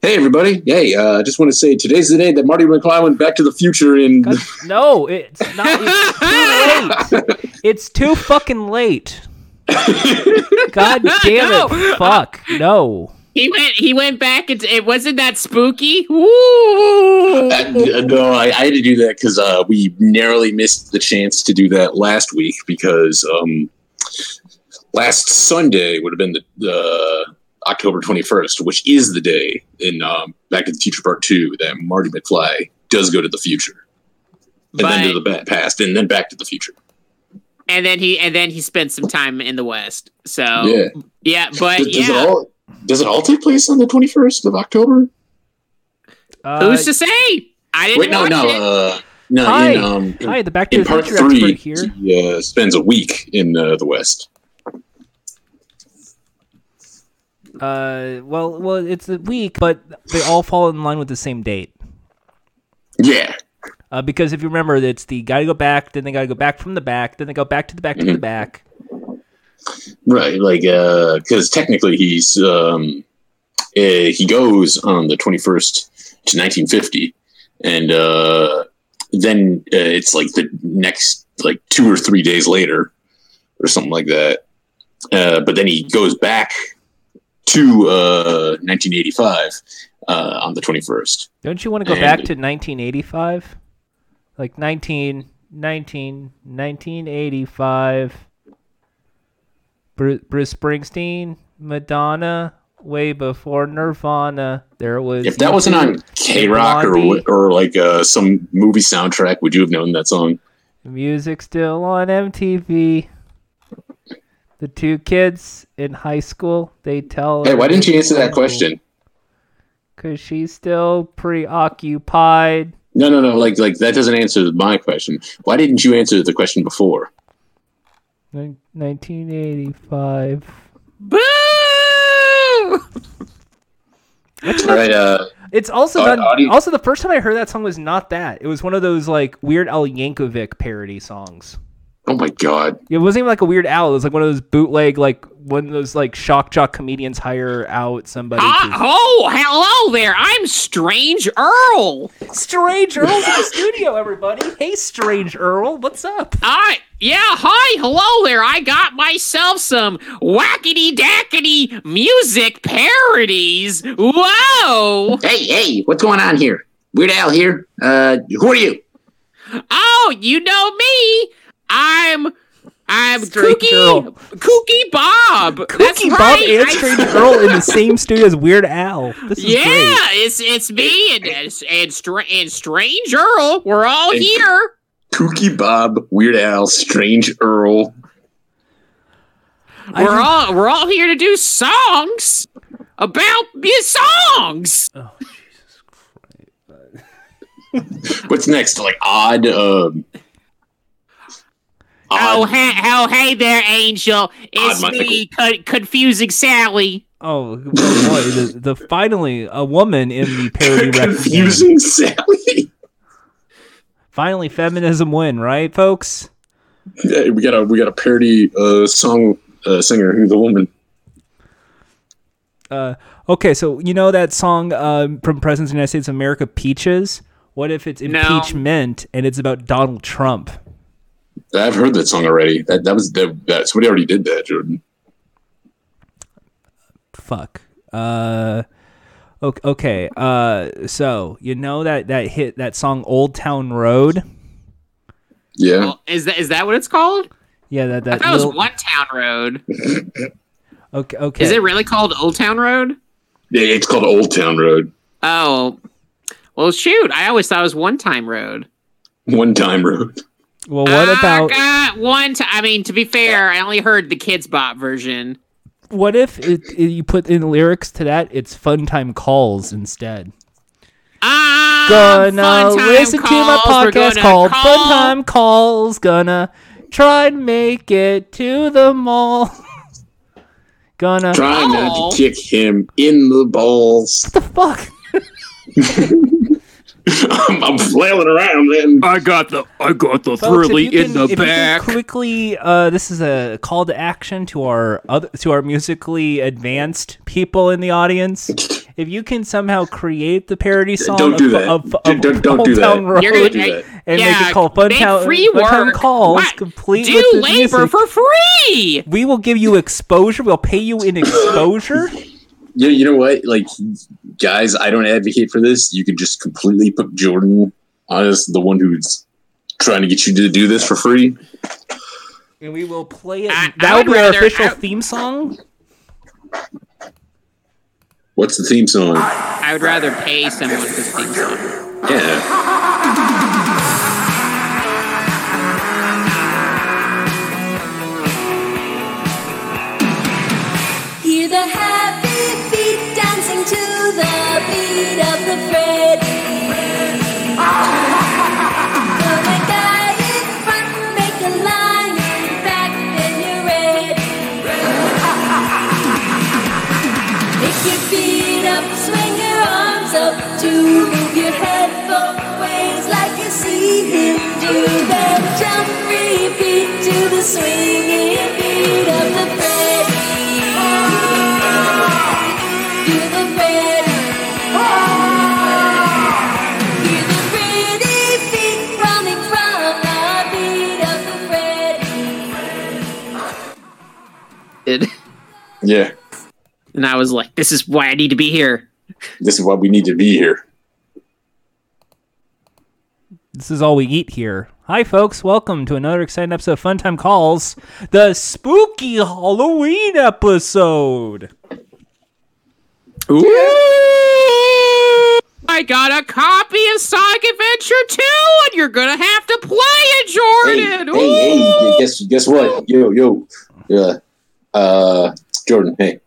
Hey, everybody. Hey, I just want to say today's the day that Marty McFly went Back to the Future in... God, no, it's not. It's too late. It's too fucking late. God damn it. No. Fuck. No. He went back. It wasn't that spooky. Woo! No, I had to do that because we narrowly missed the chance to do that last week because last Sunday would have been the October 21st, which is the day in Back to the Future Part 2 that Marty McFly does go to the future, and then to the past, and then back to the future. And then he spent some time in the West. So yeah but does yeah. Does it all take place on the 21st of October? Who's to say? I didn't know. No. Hi. Hi, the Back to the Future expert here. He spends a week in the West. Well, it's a week, but they all fall in line with the same date. Yeah. Because if you remember, it's the gotta go back, then they gotta go back from the back, then they go back to the back to the back. Right, like, because technically he's, he goes on the 21st to 1950, and then it's like the next, like, 2 or 3 days later, or something like that. But then he goes back to 1985 on the 21st. Don't you want to go back to 1985? Like 1985. Bruce Springsteen, Madonna, way before Nirvana. There was. If that wasn't on K-Rock or like some movie soundtrack, would you have known that song? The music still on MTV. The two kids in high school, they tell... Hey, why didn't you answer that question? Because she's still preoccupied. No. Like that doesn't answer my question. Why didn't you answer the question before? 1985. Boo! Right, it's also also the first time I heard that song was not that. It was one of those like Weird Al Yankovic parody songs. Oh my god! It wasn't even like a Weird Al. It was like one of those bootleg, like one of those like shock jock comedians hire out somebody. Oh, hello there! I'm Strange Earl. Strange Earl's in the studio, everybody. Hey, Strange Earl, what's up? Hi, hello there. I got myself some wackity dackity music parodies. Whoa! Hey, what's going on here? Weird Al here. Who are you? Oh, you know me. I'm Kooky Bob. Kooky Bob and Strange Earl in the same studio as Weird Al. This is great. It's me and Strange Earl. We're all here. Kooky Bob, Weird Al, Strange Earl. We're all here to do songs about your songs. Oh, Jesus Christ! What's next? Like odd. Hey there, Angel. It's me, Confusing Sally. Oh, boy, finally, a woman in the parody Confusing Sally. Finally, feminism win, right, folks? Yeah, we got a parody song singer who's a woman. Okay, so you know that song from Presidents of the United States of America, Peaches? What if it's impeachment and it's about Donald Trump? I've heard that song already. That was somebody already did that, Jordan. Fuck. Okay. So you know that song "Old Town Road." Yeah. Well, is that what it's called? Yeah. That I thought it was One Town Road. Okay. Is it really called Old Town Road? Yeah, it's called Old Town Road. Oh. Well, shoot! I always thought it was One Time Road. One Time Road. Well, what about one? I mean, to be fair, I only heard the Kids Bop version. What if you put in the lyrics to that? It's Funtime Calls instead. Gonna listen to my podcast called Funtime Calls. Gonna try and make it to the mall. Gonna try not to kick him in the balls. What the fuck? I'm flailing around then. I got the thrilly in the back. Quickly, this is a call to action to our musically advanced people in the audience. if you can somehow create the parody song of Old Town Road and make it called Funtime Calls, complete with the labor music, for free, we will give you exposure. We'll pay you in exposure. Yeah, you know what? Like, guys, I don't advocate for this. You can just completely put Jordan on us, the one who's trying to get you to do this for free. And we will play it. That would be our official theme song. What's the theme song? I would rather pay someone for the theme song. Yeah. Hear the happy feet dancing to the beat of the Freddie. Put a guy in front, make a line, and back, then you're ready. Pick your feet up, swing your arms up to move your head both ways like you see him do. Then jump, repeat to the swinging beat of the Freddie. Yeah. And I was like, this is why I need to be here. This is why we need to be here. This is all we eat here. Hi, folks. Welcome to another exciting episode of Funtime Calls, the spooky Halloween episode. Ooh. I got a copy of Sonic Adventure 2, and you're going to have to play it, Jordan. Hey, guess what? Yo. Jordan, hey.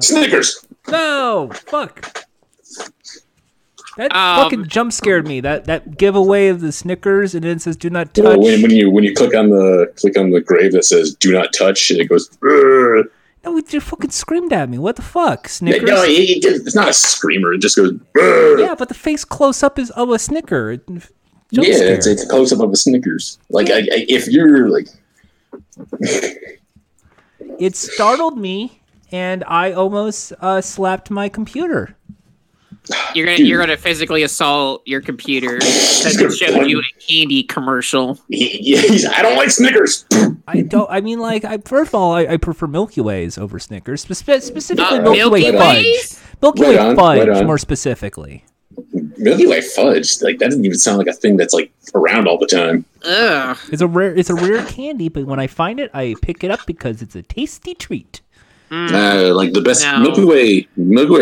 Snickers! No! Fuck! That fucking jump scared me. That giveaway of the Snickers, and then it says do not touch. When you click on the grave that says do not touch, and it goes... Urgh. No, it just fucking screamed at me. What the fuck, Snickers? No, it's not a screamer. It just goes... Urgh. Yeah, but the face close-up is of a Snicker. Jump scare. It's a close-up of a Snickers. Like, yeah. I if you're, like... It startled me, and I almost slapped my computer. You're gonna physically assault your computer because it showed you a candy commercial. I don't like Snickers. I prefer Milky Ways over Snickers, specifically Milky Way fudge, more specifically. Milky Way fudge, like that doesn't even sound like a thing that's like around all the time. Ugh. It's a rare candy, but when I find it, I pick it up because it's a tasty treat. Like the best Milky Way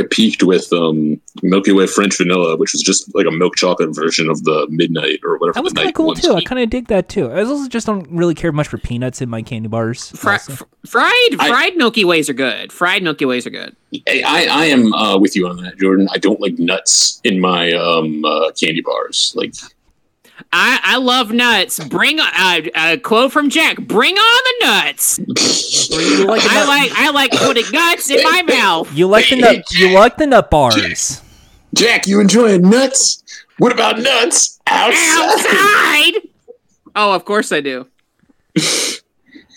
peaked with Milky Way French vanilla, which was just like a milk chocolate version of the midnight or whatever. That was kind of cool too. I kind of dig that too. I also just don't really care much for peanuts in my candy bars. Fried Milky Ways are good. Fried Milky Ways are good. I am with you on that, Jordan. I don't like nuts in my candy bars. Like I love nuts. Bring a quote from Jack. Bring on the nuts. I like putting nuts in my mouth. You like the nut bars. Jack, you enjoying nuts? What about nuts outside? Oh, of course I do.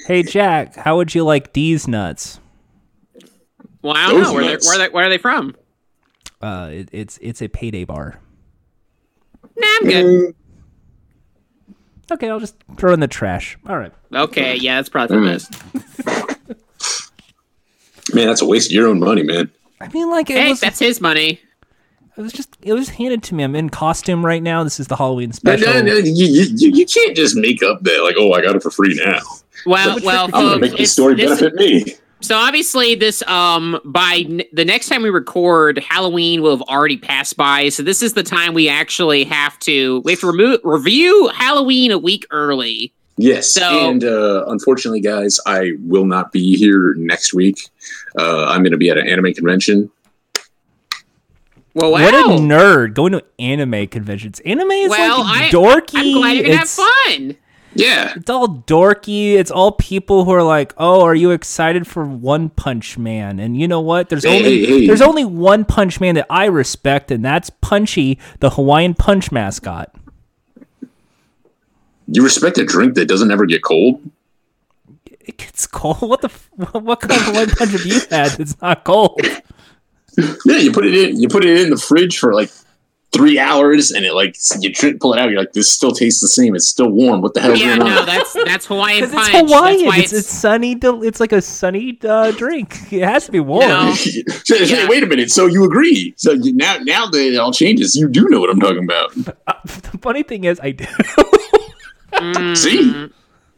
Hey Jack, how would you like these nuts? Well, I don't know where are they from. It's a Payday bar. Nah, I'm good. Okay, I'll just throw in the trash. All right. Okay, yeah, that's probably the best. Man, that's a waste of your own money, man. I mean, like, that's his money. It was handed to me. I'm in costume right now. This is the Halloween special. No, you can't just make up that, like, oh, I got it for free now. Well, I'm gonna make this story benefit me. So obviously, this by the next time we record, Halloween will have already passed by. So this is the time we actually have to review Halloween a week early. Yes, so, and unfortunately, guys, I will not be here next week. I'm going to be at an anime convention. Well, wow. What a nerd going to anime conventions! Anime is dorky. I'm glad you're going to have fun. Yeah. It's all dorky. It's all people who are like, oh, are you excited for One Punch Man? And you know what? There's only one Punch Man that I respect, and that's Punchy, the Hawaiian punch mascot. You respect a drink that doesn't ever get cold? It gets cold? What kind of One Punch have you had that's not cold? Yeah, you put it in the fridge for like 3 hours, and it like you pull it out. You're like, this still tastes the same. It's still warm. What the hell? Yeah, no, that's Hawaiian Punch. It's Hawaiian. That's why it's sunny. It's like a sunny drink. It has to be warm. You know? Hey, wait a minute. So you agree? So now that it all changes, you do know what I'm talking about. The funny thing is, I do. See.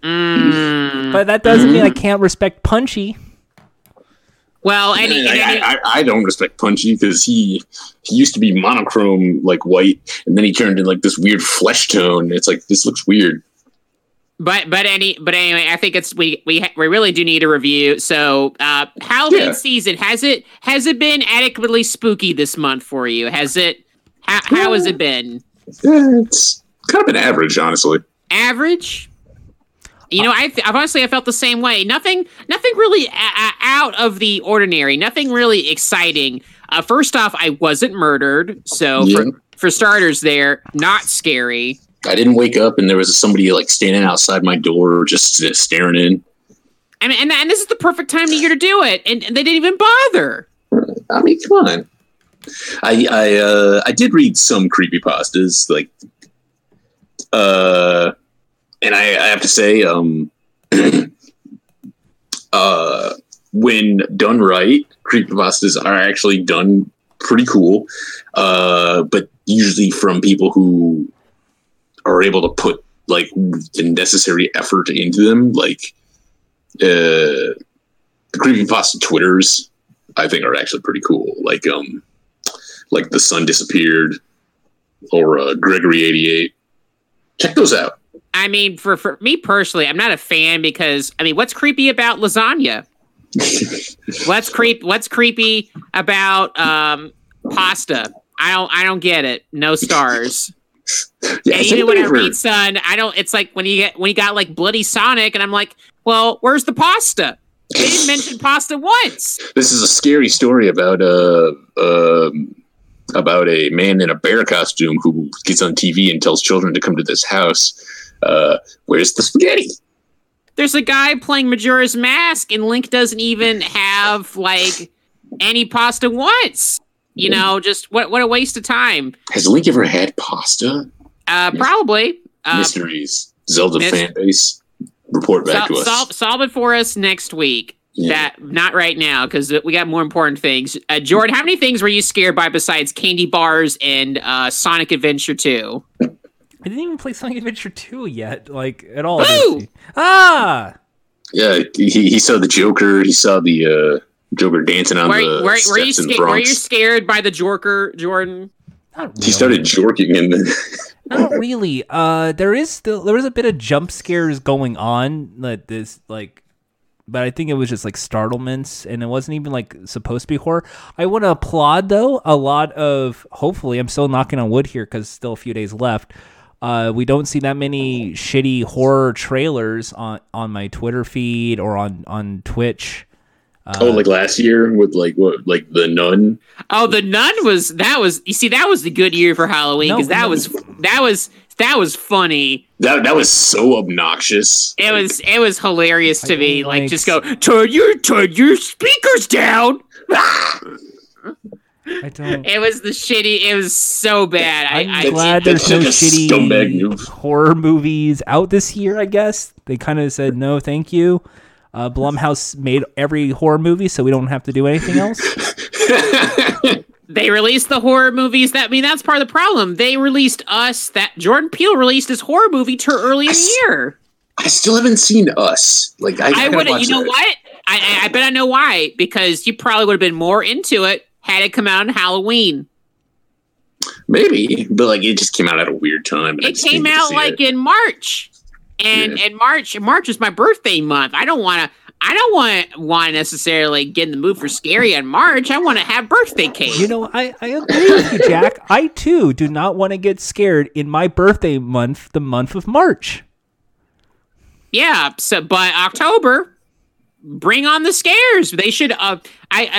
Mm. But that doesn't mean I can't respect Punchy. Well, I don't respect Punchy because he used to be monochrome, like white, and then he turned in like this weird flesh tone. It's like, this looks weird. But anyway, I think it's we really do need a review. So Halloween season, has it been adequately spooky this month for you? Has it? How has it been? It's kind of been average, honestly. Average. You know, I've honestly, I felt the same way. Nothing really out of the ordinary. Nothing really exciting. First off, I wasn't murdered, so for starters, there, not scary. I didn't wake up and there was somebody like standing outside my door, just staring in. And this is the perfect time of year to do it, and they didn't even bother. I mean, come on. I did read some creepypastas, like And I have to say, when done right, creepypastas are actually done pretty cool, but usually from people who are able to put like the necessary effort into them. Like the creepypasta Twitters, I think, are actually pretty cool. Like The Sun Disappeared or Gregory 88. Check those out. I mean, for me personally, I'm not a fan because, I mean, what's creepy about lasagna? What's creepy about pasta? I don't get it. No stars. Yeah, and even when I read Sun, I don't. It's like when you got like Bloody Sonic, and I'm like, well, where's the pasta? They didn't mention pasta once. This is a scary story about a man in a bear costume who gets on TV and tells children to come to this house. Where's the spaghetti? There's a guy playing Majora's Mask, and Link doesn't even have like any pasta once. You know, just what a waste of time. Has Link ever had pasta? Probably. Mysteries. Zelda fan base. Report back to us. Solve it for us next week. Yeah. Not right now, because we got more important things. Jordan, how many things were you scared by besides candy bars and Sonic Adventure 2? I didn't even play Sonic Adventure 2 yet, like, at all. Ooh! Ah! Yeah, he saw the Joker. He saw the Joker dancing on the steps in the Bronx. Were you scared by the Jorker, Jordan? Not really. He started jorking in the... Not really. There is a bit of jump scares going on, like this, like... But I think it was just like startlements, and it wasn't even like supposed to be horror. I want to applaud, though, a lot of... Hopefully, I'm still knocking on wood here because still a few days left... we don't see that many shitty horror trailers on my Twitter feed or on Twitch. Like last year with like The Nun. Oh, The Nun was the good year for Halloween because that was funny. That was so obnoxious. It was hilarious to me. Like just go turn your speakers down. I don't. It was the shitty. It was so bad. I'm glad there's no shitty horror movies out this year. I guess they kind of said no, thank you. Blumhouse made every horror movie, so we don't have to do anything else. They released the horror movies. That's part of the problem. They released Us. That Jordan Peele released his horror movie too early in the year. I still haven't seen Us. Like I would. You know what? I bet I know why. Because you probably would have been more into it had it come out on Halloween. Maybe, but like it just came out at a weird time. It came out like in March, and March is my birthday month. I don't want to necessarily get in the mood for scary in March. I want to have birthday cake. You know, I agree with you, Jack. I too do not want to get scared in my birthday month, the month of March. Yeah, so by October. Bring on the scares. They should.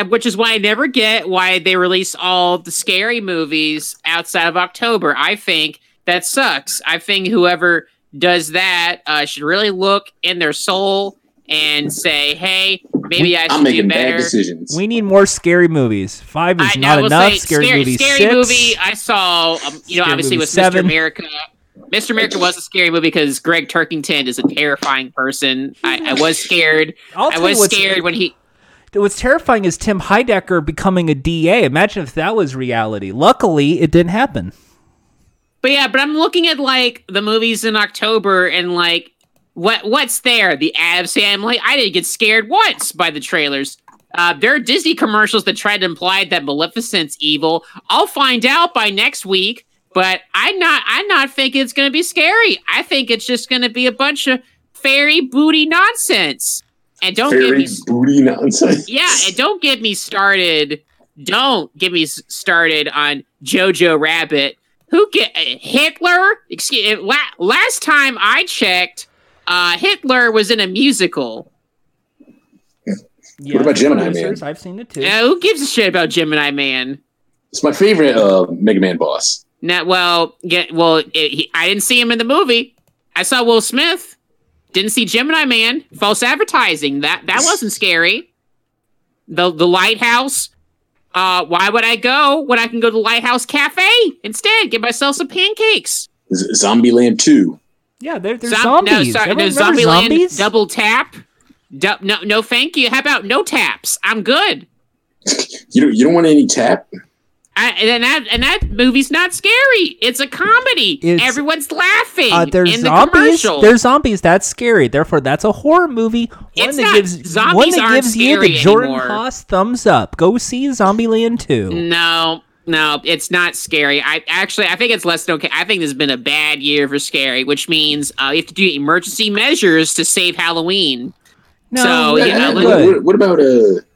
Which is why I never get why they release all the scary movies outside of October. I think that sucks. I think whoever does that should really look in their soul and say, "Hey, Maybe I should I'm making do better. Bad decisions. We need more scary movies. 5 is not enough. Scary movie 6. I saw, you know, obviously with 7. Mr. America. Mr. America was a scary movie because Greg Turkington is a terrifying person. I was scared. I was scared when he... What's terrifying is Tim Heidecker becoming a DA. Imagine if that was reality. Luckily, it didn't happen. But yeah, but I'm looking at like the movies in October and like what's there? The Addams Family. I didn't get scared once by the trailers. There are Disney commercials that tried to imply that Maleficent's evil. I'll find out by next week. But I'm not thinking it's going to be scary. I think it's just going to be a bunch of fairy booty nonsense. And don't fairy get me booty nonsense. Yeah, and don't get me started. Don't get me started on Jojo Rabbit. Who get Hitler? Excuse. Last time I checked, Hitler was in a musical. Yeah. What about Gemini Man? I've seen it too. Who gives a shit about Gemini Man? It's my favorite Mega Man boss. Not, well, yeah, well I didn't see him in the movie. I saw Will Smith. Didn't see Gemini Man. False advertising. That wasn't scary. The Lighthouse. Why would I go when I can go to the Lighthouse Cafe instead? Get myself some pancakes. Zombieland 2. Yeah, there's zombies. No, sorry, no Zombieland. Zombies? Double tap. No, thank you. How about no taps? I'm good. You don't want any tap? And that movie's not scary. It's a comedy. Everyone's laughing in the commercial. There's zombies. That's scary. Therefore, that's a horror movie. Zombies aren't scary anymore. You the Jordan Haas thumbs up. Go see Zombieland 2. No, it's not scary. I think it's less than okay. I think this has been a bad year for scary, which means you have to do emergency measures to save Halloween. What about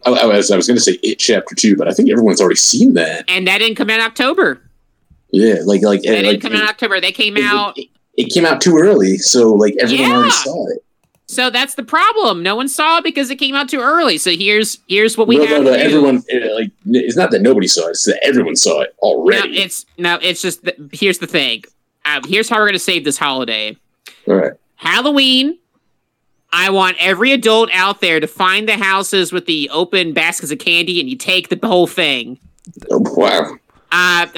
I was going to say It Chapter 2, but I think everyone's already seen that. And that didn't come out in October. Yeah, That didn't come out in October. They came out... It came out too early, so like everyone already saw it. So that's the problem. No one saw it because it came out too early. So here's what we have to do. Everyone, it's not that nobody saw it, it's that everyone saw it already. No, it's just here's the thing. Here's how we're going to save this holiday. All right. Halloween... I want every adult out there to find the houses with the open baskets of candy, and you take the whole thing. Oh, wow! That's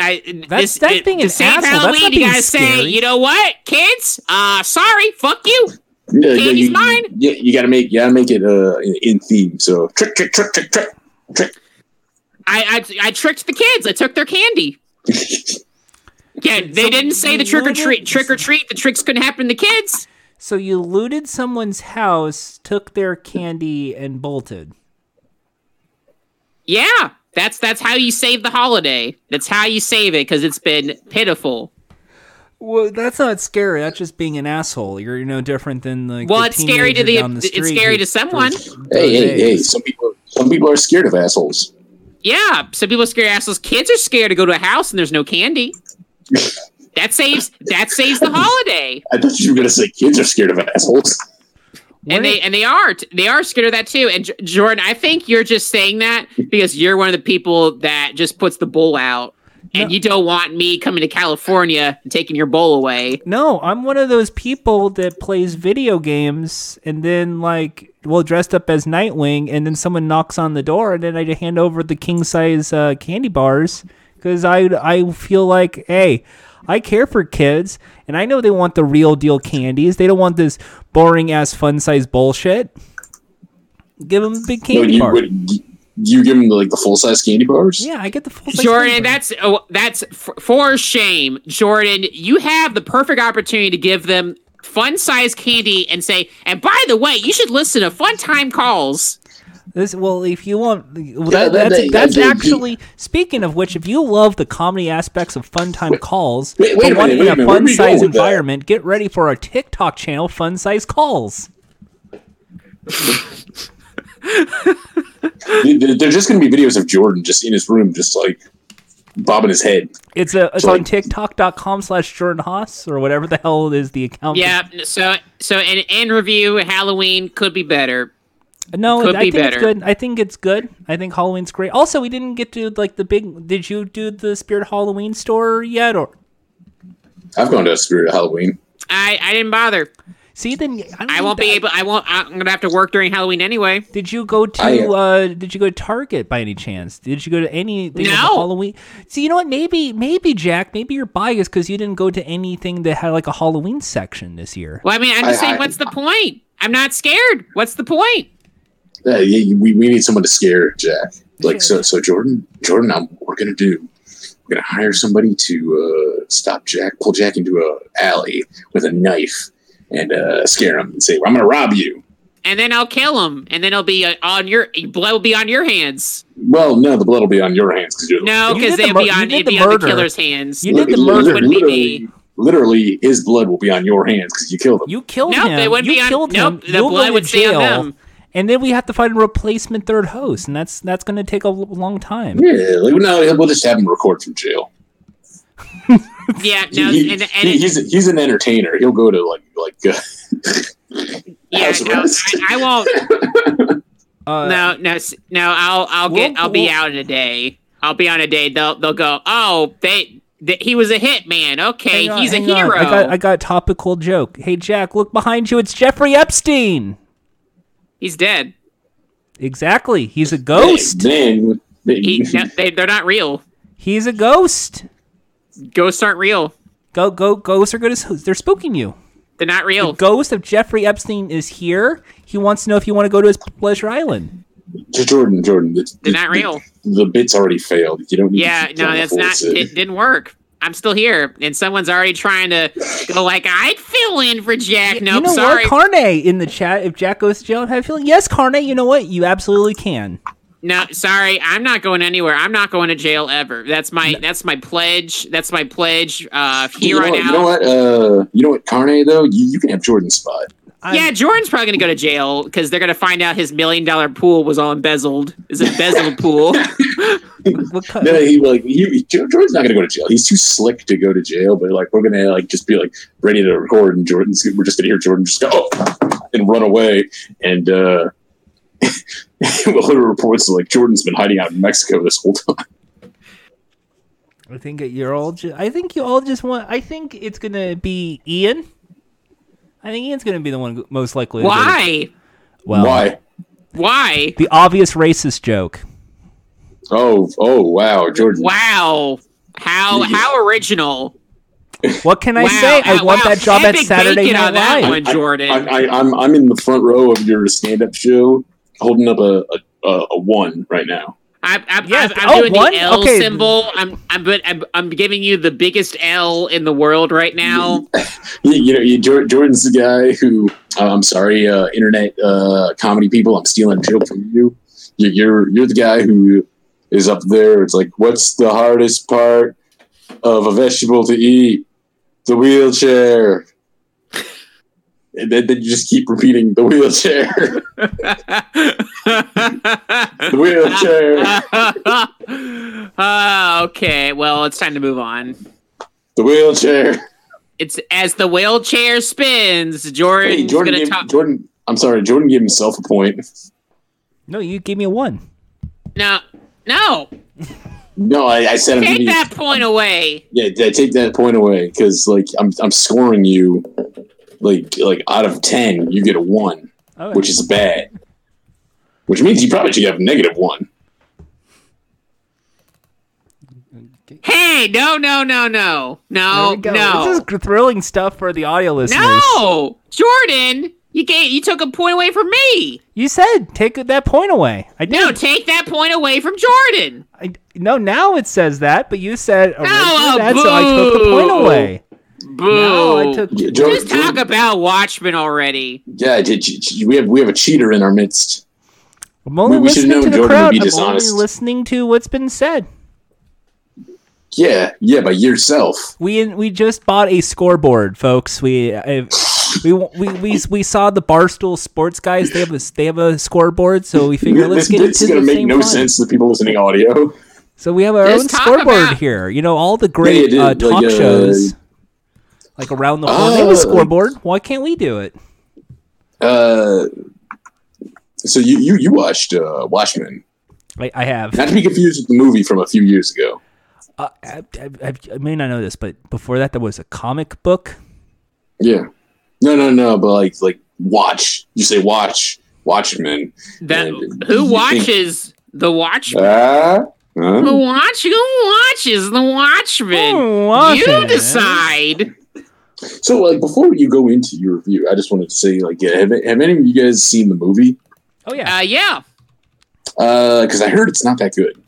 being an asshole. Halloween, that's you gotta scary. Say, you know what, kids? Sorry, fuck you. Yeah, candy's mine. Yeah, you gotta make it in theme. So trick. I tricked the kids. I took their candy. Yeah, they didn't say the trick or treat. The tricks couldn't happen to kids. So you looted someone's house, took their candy, and bolted. Yeah, that's how you save the holiday. That's how you save it, because it's been pitiful. Well, that's not scary. That's just being an asshole. You're no different than like. Well, it's scary to someone. Hey! Some people are scared of assholes. Yeah, some people are scared of assholes. Kids are scared to go to a house and there's no candy. That saves the holiday. I thought you were going to say kids are scared of assholes. And they are scared of that too. And Jordan, I think you're just saying that because you're one of the people that just puts the bowl out. And you don't want me coming to California and taking your bowl away. No, I'm one of those people that plays video games and then dressed up as Nightwing, and then someone knocks on the door and then I hand over the king size candy bars because I feel like, hey, I care for kids, and I know they want the real deal candies. They don't want this boring-ass fun-size bullshit. Give them a big candy bar. You give them the full-size candy bars? Yeah, I get the full-size Jordan, that's for shame. Jordan, you have the perfect opportunity to give them fun-size candy and say, and by the way, you should listen to Funtime Calls. Speaking of which, if you love the comedy aspects of Funtime Calls, in a fun size environment, get ready for our TikTok channel, Fun Size Calls. They're just going to be videos of Jordan just in his room, just like bobbing his head. It's on TikTok.com/Jordan Haas or whatever the hell is the account. Yeah. So in review, Halloween could be better. I think it's good. I think Halloween's great. Also, we didn't get to the big. Did you do the Spirit Halloween store yet? Or I've gone to Spirit Halloween. I didn't bother. See, then I won't be able. I won't. I'm gonna have to work during Halloween anyway. Did you go to? Did you go to Target by any chance? Did you go to anything on Halloween? See, you know what? Maybe Jack. Maybe you're biased because you didn't go to anything that had like a Halloween section this year. Well, I mean, I'm just saying. What's the point? I'm not scared. What's the point? We need someone to scare Jack. Like so Jordan. We're gonna do. We're gonna hire somebody to stop Jack. Pull Jack into a alley with a knife. And scare him and say, well, I'm going to rob you. And then I'll kill him. And then it'll be blood will be on your hands. Well, no, the blood will be on your hands. Because it'll be on the killer's hands. You did the murder. Literally, his blood will be on your hands because you killed him. You killed him. It wouldn't be on him. Nope, the blood would stay on them. And then we have to find a replacement third host. And that's going to take a long time. Yeah, we'll just have him record from jail. Yeah, no, he's an entertainer. He'll go to I won't. No. I'll be out in a day. I'll be on a day. They'll go. Oh, he was a hit man. Okay, he's a hero. I got a topical joke. Hey Jack, look behind you. It's Jeffrey Epstein. He's dead. Exactly. He's a ghost. They're not real. He's a ghost. Ghosts aren't real. Ghosts are good as they're spooking you. They're not real. The ghost of Jeffrey Epstein is here. He wants to know if you want to go to his pleasure island. Jordan. They're not real. The bit's already failed. You don't need to keep that's not it. It didn't work. I'm still here, and someone's already trying to go like, I'd fill in for Jack. No, nope, sorry. Carney in the chat, if Jack goes to jail, have a feeling. Yes, Carney, you know what? You absolutely can. No, sorry, I'm not going anywhere. I'm not going to jail ever. That's my pledge. That's my pledge. You know what, Carney though, you can have Jordan's spot. Jordan's probably going to go to jail because they're going to find out his $1 million pool was all embezzled. It's an embezzled pool. Jordan's not going to go to jail. He's too slick to go to jail. But we're going to just be ready to record, and we're just going to hear Jordan just go and run away and. Well, there were reports that Jordan's been hiding out in Mexico this whole time. I think it's gonna be Ian. I think Ian's gonna be the one most likely. Why? The obvious racist joke. Oh! Wow, Jordan! Wow! How original! What can I say? I want that job at Saturday Night Live. One, Jordan. I'm in the front row of your stand-up show, holding up a one right now. I'm doing one? The L symbol. I'm giving you the biggest L in the world right now. Jordan's the guy who. I'm sorry, internet comedy people. I'm stealing joke from you. You're the guy who is up there. It's what's the hardest part of a vegetable to eat? The wheelchair. And then you just keep repeating the wheelchair. The wheelchair. Okay, well, it's time to move on. The wheelchair. It's as the wheelchair spins, Jordan going to talk. Jordan gave himself a point. No, you gave me a one. No. No, I said I'm take that point away. Yeah, take that point away because I'm scoring you. Out of 10, you get a 1, which is bad. Which means you probably should have -1. Hey, no. This is thrilling stuff for the audio listeners. No, Jordan, you took a point away from me. You said take that point away. I did. No, take that point away from Jordan. Now it says that, but you said so I took the point away. Boo! No, just talk about Watchmen already. Yeah, we have a cheater in our midst. I'm only listening to the crowd. I'm only listening to what's been said. Yeah, by yourself. We just bought a scoreboard, folks. We saw the Barstool Sports guys. They have a scoreboard, so we figure let's get into the same. It's gonna make no sense to the people listening audio. So we have our own scoreboard here. You know, all the great talk shows. Around the world, they have a scoreboard. Why can't we do it? So you watched Watchmen? I have. Not to be confused with the movie from a few years ago. I may not know this, but before that, there was a comic book. Yeah. No. But like watch. You say watch Watchmen. Who watches the Watchmen? Who watches the Watchmen? You decide. So, like, before you go into your review, I just wanted to say, like, have any of you guys seen the movie? Oh yeah, yeah. Because I heard it's not that good.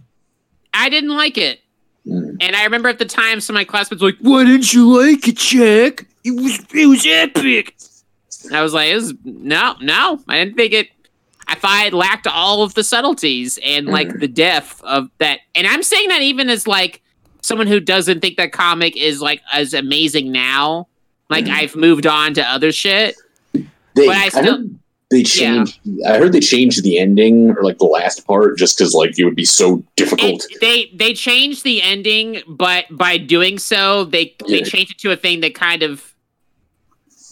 I didn't like it, and I remember at the time, some of my classmates were like, "Why didn't you like it, Jack? It was epic." I was like, "It was no, I didn't think it." I thought it lacked all of the subtleties and like the depth of that. And I'm saying that even as like someone who doesn't think that comic is like as amazing now. Like I've moved on to other shit. I heard they changed the ending or like the last part just because like it would be so difficult. They changed the ending, but by doing so, they changed it to a thing that kind of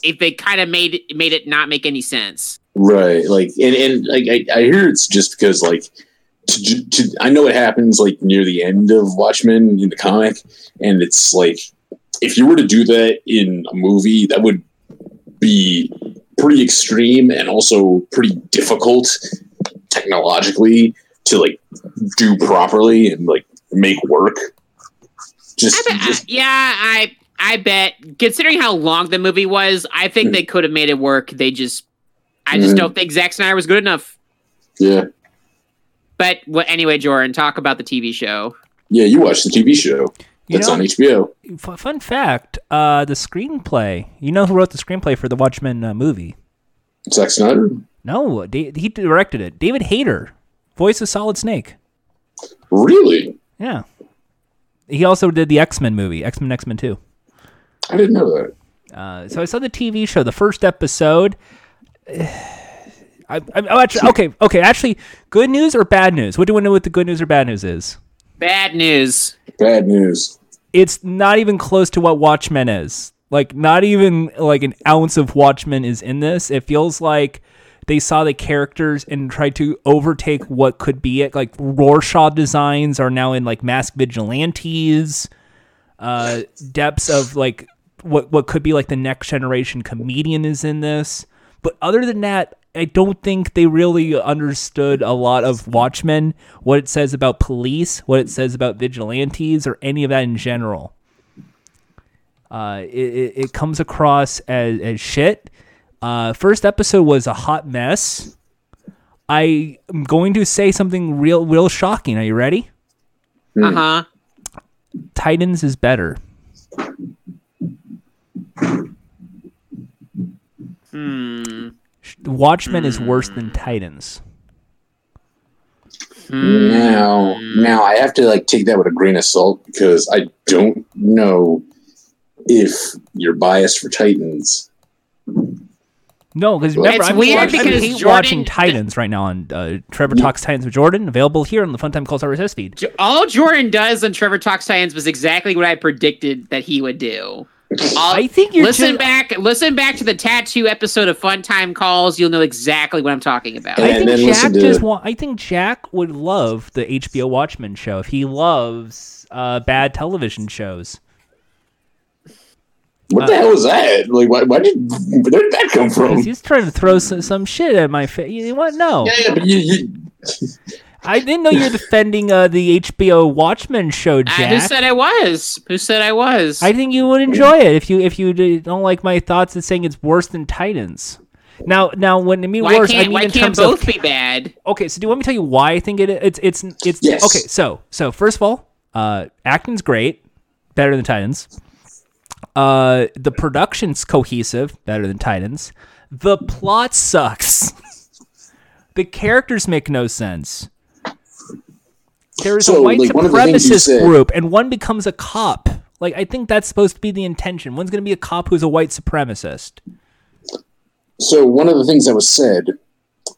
made it not make any sense. Right, like, and like I hear it's just because like I know it happens like near the end of Watchmen in the comic, and it's like if you were to do that in a movie, that would be pretty extreme and also pretty difficult technologically to like do properly and like make work. I bet considering how long the movie was, I think they could have made it work. I just don't think Zack Snyder was good enough. Yeah. But anyway, Jordan, talk about the TV show. Yeah, you watched the TV show. That's on HBO. Fun fact, the screenplay. You know who wrote the screenplay for the Watchmen movie? Zack Snyder? No, he directed it. David Hayter, voice of Solid Snake. Really? Yeah. He also did the X-Men movie, X-Men 2. I didn't know that. So I saw the TV show, the first episode. Actually, good news or bad news? What do you want to know what the good news or bad news is? Bad news. Bad news. It's not even close to what Watchmen is. Like, not even like an ounce of Watchmen is in this. It feels like they saw the characters and tried to overtake what could be it. Like, Rorschach designs are now in like masked vigilantes. Depths of like what could be like the next generation comedian is in this. But other than that, I don't think they really understood a lot of Watchmen, what it says about police, what it says about vigilantes, or any of that in general. It comes across as shit. First episode was a hot mess. I am going to say something real shocking. Are you ready? Uh-huh. Titans is better. Watchmen is worse than Titans. Now I have to like take that with a grain of salt because I don't know if you're biased for Titans. No, because remember, I'm weird because Jordan, watching Titans right now on Trevor Talks Titans with Jordan, available here on the Funtime Calls RSS feed. All Jordan does on Trevor Talks Titans was exactly what I predicted that he would do. I think you're listen back to the tattoo episode of Funtime Calls. You'll know exactly what I'm talking about. I think Jack would love the HBO Watchmen show if he loves bad television shows. What the hell was that? Like, where did that come from? He's trying to throw some shit at my face. You know what? No. Yeah, but you... I didn't know you were defending the HBO Watchmen show, Jack. Who said I was? I think you would enjoy it if you don't like my thoughts of saying it's worse than Titans. Now, when I mean worse, I mean in terms of... Why can't both be bad? Okay, so let me tell you why I think it's yes. Okay, so first of all, acting's great, better than Titans. The production's cohesive, better than Titans. The plot sucks. The characters make no sense. There is a white supremacist group, and one becomes a cop. Like, I think that's supposed to be the intention. One's going to be a cop who's a white supremacist. So one of the things that was said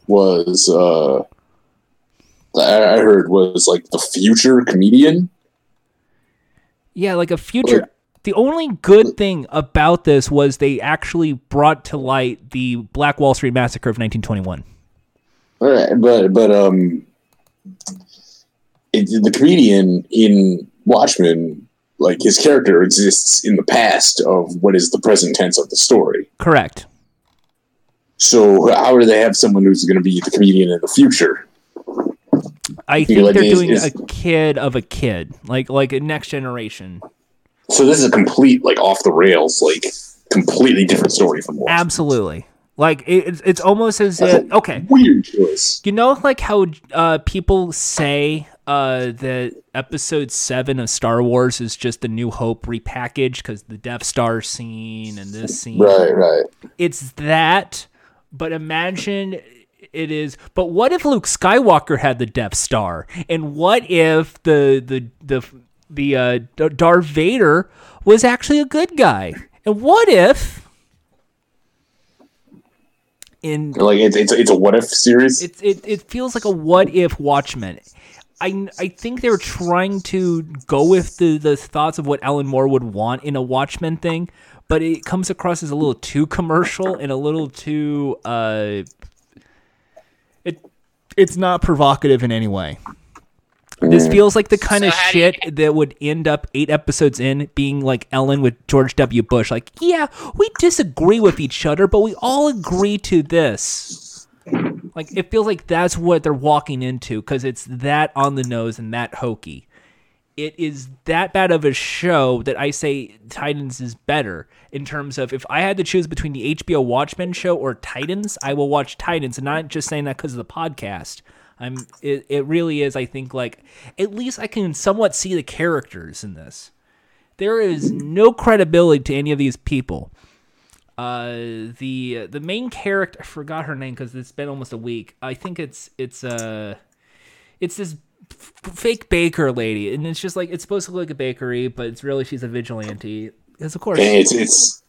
was, I heard was like the future comedian. Yeah, like a future. The only good thing about this was they actually brought to light the Black Wall Street Massacre of 1921. Right, but the comedian in Watchmen, like his character exists in the past of what is the present tense of the story. Correct. So how do they have someone who's going to be the comedian in the future? I think they're doing a kid of a kid, like a next generation. So this is a complete, like, off the rails, like, completely different story from Watchmen. Absolutely. Like, it's almost as if... Okay. Weird choice. You know, like, how people say that Episode 7 of Star Wars is just the New Hope repackaged because the Death Star scene and this scene. Right, right. It's that, but imagine... It is, but what if Luke Skywalker had the Death Star, and what if the Darth Vader was actually a good guy, and what if in like it's a what if series? It feels like a what if Watchmen. I think they're trying to go with the thoughts of what Alan Moore would want in a Watchmen thing, but it comes across as a little too commercial and a little too. It's not provocative in any way. This feels like the kind of shit that would end up 8 episodes in being like Ellen with George W. Bush. Like, yeah, we disagree with each other, but we all agree to this. Like, it feels like that's what they're walking into because it's that on the nose and that hokey. It is that bad of a show that I say Titans is better in terms of if I had to choose between the HBO Watchmen show or Titans, I will watch Titans, and not just saying that because of the podcast. It really is, I think, like, at least I can somewhat see the characters in this. There is no credibility to any of these people. The main character, I forgot her name because it's been almost a week. I think it's this fake baker lady, and it's just like it's supposed to look like a bakery, but it's really she's a vigilante. Because of course, and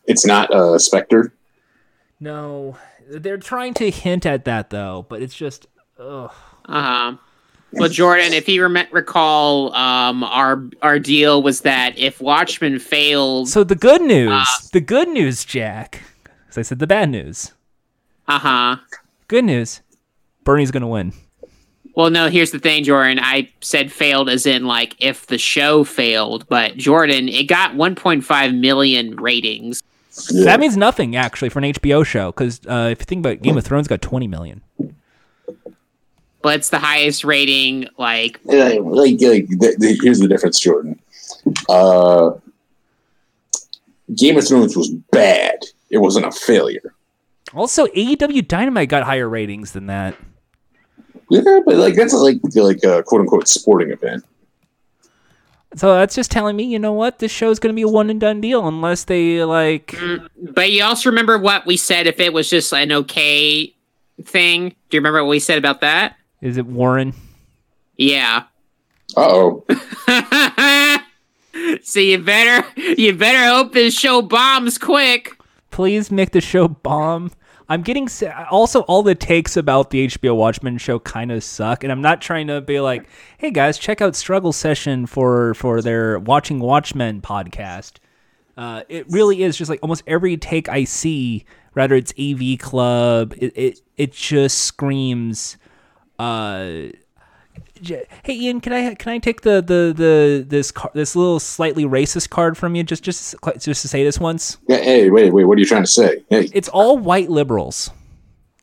it's not a Spectre. No, they're trying to hint at that though, but it's just ugh. Well, Jordan, if you recall, our deal was that if Watchmen failed, so the good news, Jack, because I said the bad news. Good news, Bernie's gonna win. Well, no, here's the thing, Jordan. I said failed as in, like, if the show failed. But, Jordan, it got 1.5 million ratings. Yeah. That means nothing, actually, for an HBO show. Because if you think about it, Game of Thrones got 20 million. But it's the highest rating, like... here's the difference, Jordan. Game of Thrones was bad. It wasn't a failure. Also, AEW Dynamite got higher ratings than that. Yeah, but like that's like a quote unquote sporting event. So that's just telling me, you know what, this show's going to be a one and done deal unless they like. But you also remember what we said if it was just an okay thing. Do you remember what we said about that? Is it Warren? Yeah. Uh-oh. So you better hope this show bombs quick. Please make the show bomb. I'm getting also all the takes about the HBO Watchmen show kind of suck, and I'm not trying to be like, "Hey guys, check out Struggle Session for their Watching Watchmen podcast." It really is just like almost every take I see, whether it's AV Club, it just screams, "Hey Ian, can I take this little slightly racist card from you just to say this once?" Yeah, hey, wait, what are you trying to say? Hey, it's all white liberals.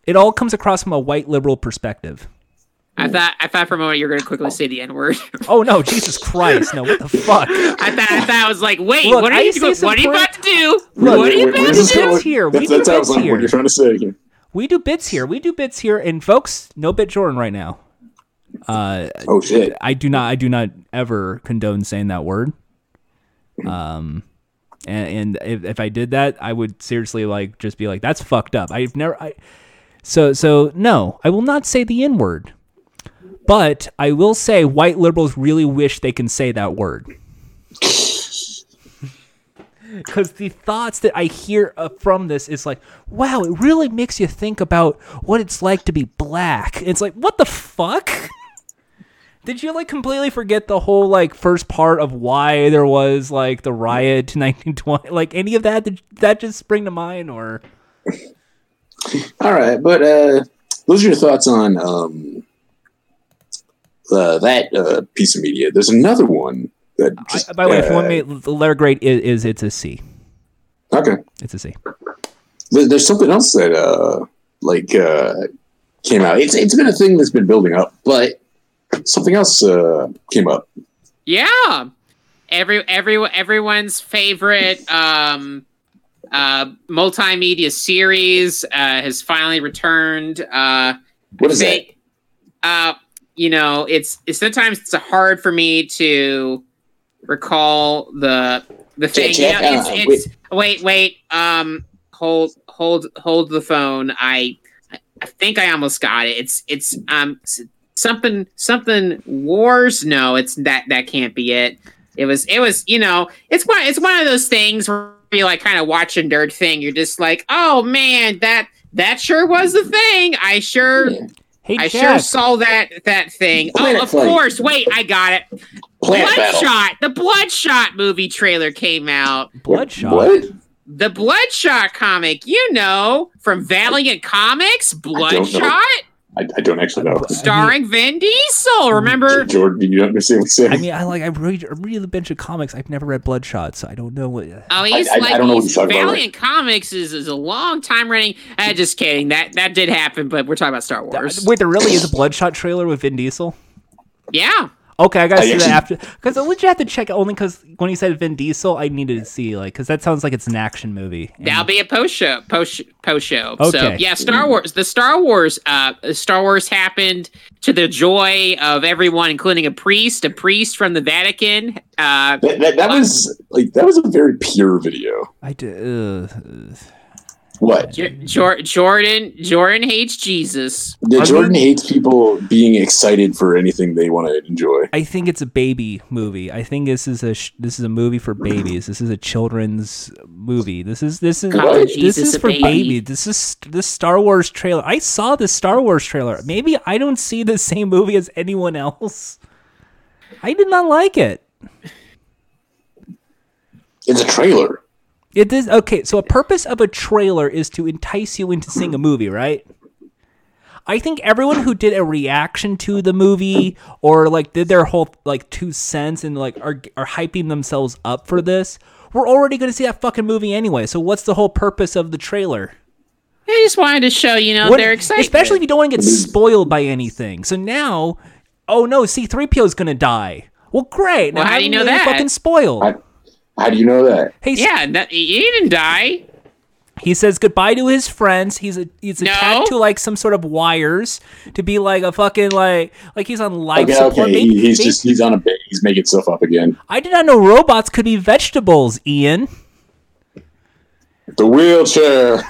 It all comes across from a white liberal perspective. I thought for a moment you were going to quickly say the N word. Oh no, Jesus Christ! No, what the fuck? I thought I was like, wait, look, what are you doing? What are you about to do? Look, what are you about to do here? That's how I was like, what are you trying to say again? We do bits here. And folks, no bit Jordan right now. Oh shit! I do not ever condone saying that word. And if I did that, I would seriously like just be like, "That's fucked up." I've never. So no, I will not say the N word, but I will say white liberals really wish they can say that word. Because the thoughts that I hear from this is like, wow, it really makes you think about what it's like to be black. It's like, what the fuck? Did you like completely forget the whole like first part of why there was like the riot to 1920? Like any of that? Did that just spring to mind? Or all right, but those are your thoughts on that piece of media. There's another one. Just, by the way, if you want me, the letter grade is it's a C. Okay, it's a C. There's something else that like came out. It's been a thing that's been building up, but something else came up. Yeah, everyone's favorite multimedia series has finally returned. What is it? You know, it's sometimes it's hard for me to recall the thing. You know, it's wait. Hold the phone. I think I almost got it. It's something wars. No, it's that can't be it. It was you know, it's one of those things where you like kind of watch a nerd thing. You're just like, oh man, that sure was the thing. I sure saw that thing. Planet Flight. Course. Wait, I got it. Bloodshot. The Bloodshot movie trailer came out. Bloodshot. What? The Bloodshot comic, you know, from Valiant Comics, Bloodshot. I don't actually know. Starring Vin Diesel. Remember, Jordan? You don't understand what I'm saying. I mean, I read a bunch of comics. I've never read Bloodshot, so I don't know what. Oh, I don't know what he's talking about. Valiant Comics is a long time running. Just kidding. That did happen, but we're talking about Star Wars. Wait, there really is a Bloodshot trailer with Vin Diesel? Yeah. Okay, I gotta see that after, because I legit have to check it only because when he said Vin Diesel, I needed to see because that sounds like it's an action movie. That'll be a post show. Okay. So yeah, Star Wars happened to the joy of everyone, including a priest from the Vatican. That was a very pure video. I did. What? Jordan hates Jesus. Yeah, Jordan hates people being excited for anything they want to enjoy. I think it's a baby movie. I think this is a movie for babies. This is a children's movie. This is for babies. This Star Wars trailer. I saw the Star Wars trailer. Maybe I don't see the same movie as anyone else. I did not like it. It's a trailer. It is okay. So a purpose of a trailer is to entice you into seeing a movie, right? I think everyone who did a reaction to the movie or like did their whole like 2 cents and like are hyping themselves up for this, we're already going to see that fucking movie anyway. So what's the whole purpose of the trailer? They just wanted to show they're excited, especially if you don't want to get spoiled by anything. So now, oh no, C-3PO is going to die. Well, great. Now how do you know that? Fucking spoiled. How do you know that? He didn't die. He says goodbye to his friends. He's attached to like some sort of wires to be like a fucking like he's on life support. Okay. He's on a bit. He's making stuff up again. I did not know robots could be vegetables, Ian. The wheelchair.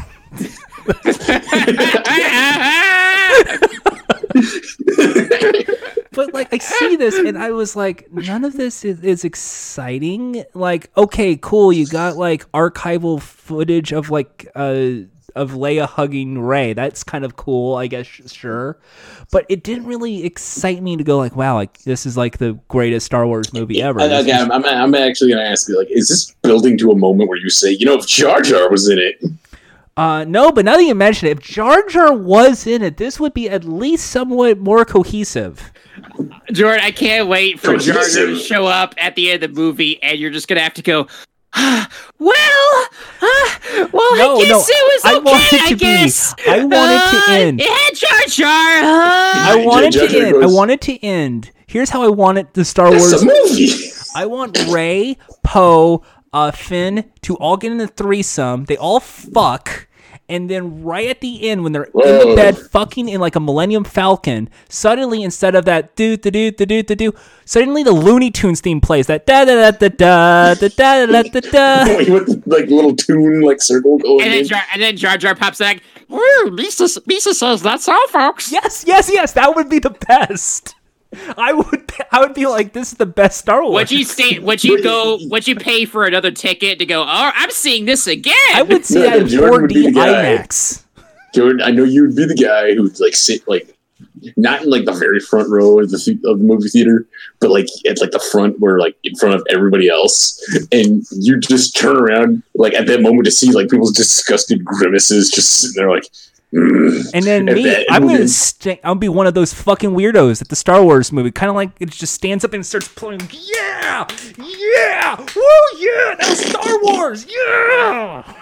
But like I see this and I was like, none of this is exciting. Like, okay, cool, you got like archival footage of like of Leia hugging Rey. That's kind of cool, I guess, sure. But it didn't really excite me to go like, wow, like this is like the greatest Star Wars movie ever. Okay, I'm actually gonna ask you, like, is this building to a moment where you say, you know, if Jar Jar was in it? No, but now that you mention it, if Jar Jar was in it, this would be at least somewhat more cohesive. Jordan, I can't wait for Jar Jar to show up at the end of the movie, and you're just going to have to go, I guess it was okay. I wanted to end. It had Jar Jar. I wanted to end. Here's how I wanted the Star Wars movie. I want Rey, Poe, Finn to all get in a threesome. They all fuck, and then right at the end when they're in the bed fucking in like a Millennium Falcon, suddenly instead of that do, suddenly the Looney Tunes theme plays, that da da da da da da da da da. With like little tune like circle going, and then Jar Jar pops back. Lisa says that's all, folks. Yes. That would be the best. I would be like, this is the best Star Wars. Would you pay for another ticket to go? Oh, I'm seeing this again. I would see that in 4D IMAX. Jordan, I know you'd be the guy who would like sit like not in like the very front row of the movie theater, but like at like the front where like in front of everybody else, and you just turn around like at that moment to see like people's disgusted grimaces just sitting there like. And then I'll be one of those fucking weirdos at the Star Wars movie, kind of like it just stands up and starts pulling. Yeah, woo, yeah, that's Star Wars, yeah.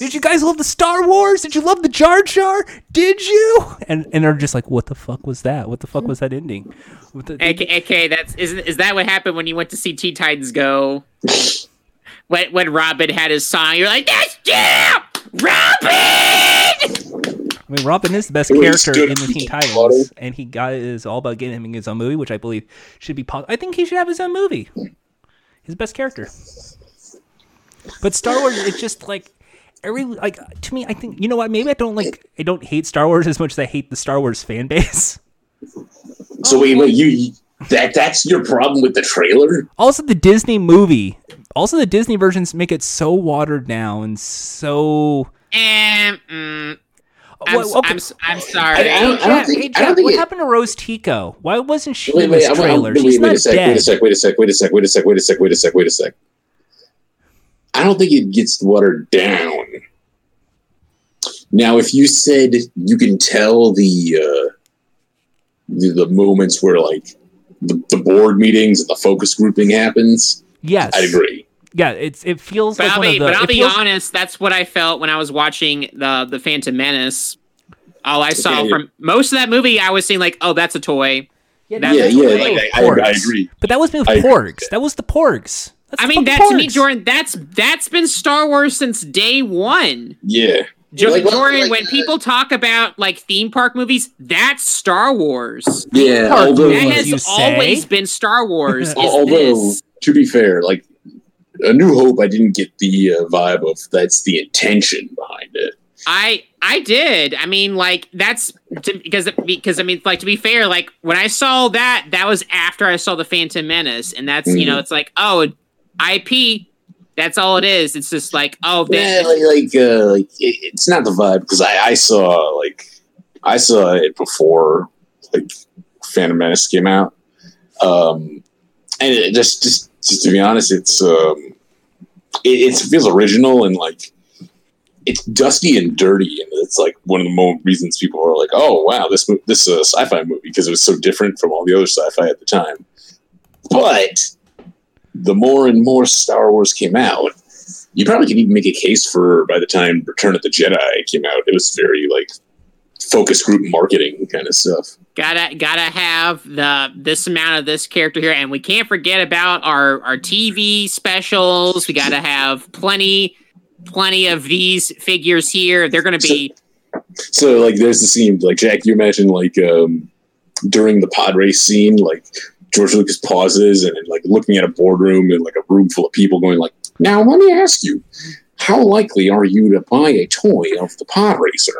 did you guys love the Star Wars? Did you love the Jar Jar? Did you? And are just like, what the fuck was that? What the fuck was that ending? Okay, is that what happened when you went to see Teen Titans Go? When Robin had his song, you're like, that's jam! Robin! I mean, Robin is the best character in the Teen Titans, and he is all about getting him his own movie, which I believe should be possible. I think he should have his own movie. His best character. But Star Wars, it's just like to me, I think, you know what? Maybe I don't hate Star Wars as much as I hate the Star Wars fan base. So wait, that's your problem with the trailer? Also, the Disney movie. Also, the Disney versions make it so watered down and so. I'm sorry. I don't think what happened to Rose Tico? Why wasn't she in this trailer? She's not dead. Wait a sec. I don't think it gets watered down. Now, if you said you can tell the moments where like the board meetings and the focus grouping happens, yes, I'd agree. Yeah, it feels but like I'll one be, of the... But I'll be honest, that's what I felt when I was watching the Phantom Menace. All I saw from most of that movie, I was seeing like, oh, that's a toy. Yeah, I agree. But that was Porgs. That was the Porgs. To me, Jordan, that's been Star Wars since day one. Yeah. Jordan, when people talk about like theme park movies, that's Star Wars. Yeah. That has always been Star Wars. To be fair, like, A New Hope, I didn't get the vibe of that's the intention behind it. I did. I mean, like that's because I mean, like to be fair, like when I saw that was after I saw the Phantom Menace, and that's you know, it's like IP. That's all it is. It's just like it's not the vibe because I saw it before like Phantom Menace came out, and it just to be honest, it feels original and like it's dusty and dirty, and it's like one of the most reasons people are like, "Oh wow, this sci-fi movie," because it was so different from all the other sci-fi at the time. But the more and more Star Wars came out, you probably could even make a case for by the time Return of the Jedi came out, it was very like focus group marketing kind of stuff. Gotta have this amount of this character here, and we can't forget about our TV specials. We gotta have plenty of these figures here. They're gonna be so like there's the scene like Jack. You imagine like during the pod race scene, like George Lucas pauses and like looking at a boardroom and like a room full of people going like, "Now let me ask you, how likely are you to buy a toy of the pod racer?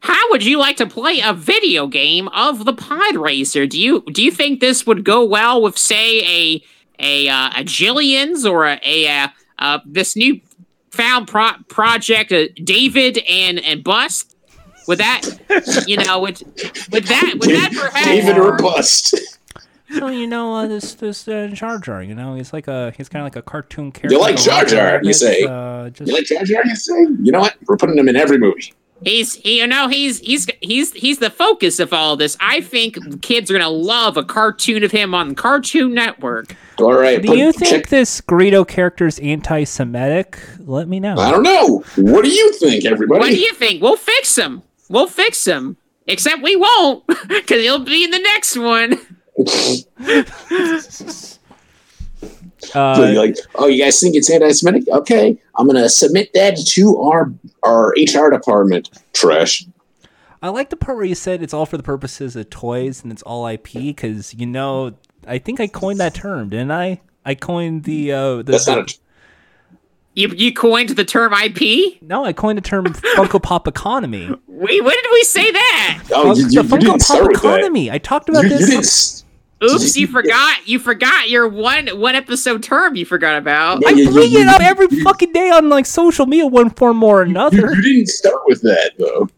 How would you like to play a video game of the Pod Racer? Do you think this would go well with, say, a Jillian's or a this new found project, David and Bust? Would that, you know, would that perhaps David or Bust?" So you know this Jar Jar, you know, he's kind of like a cartoon character. You like Jar Jar, you say? You like Jar Jar, you say? You know what? We're putting him in every movie. He's the focus of all this. I think kids are gonna love a cartoon of him on Cartoon Network. All right. Do you think this Greedo character is anti-Semitic? Let me know. I don't know. What do you think, everybody? What do you think? We'll fix him. Except we won't, because he'll be in the next one. So you're like, oh, you guys think it's anti-Semitic? Okay, I'm gonna submit that to our HR department. Trash. I like the part where you said it's all for the purposes of toys and it's all IP, because you know I think I coined that term, didn't I? I coined the that's not you coined the term IP? No, I coined the term Funko Pop economy. Wait, when did we say that? Oh, the Funko Pop start economy. I talked about this. Oops, you forgot your one episode term you forgot about. I bring it up every fucking day on like social media, one form or another. You didn't start with that, though.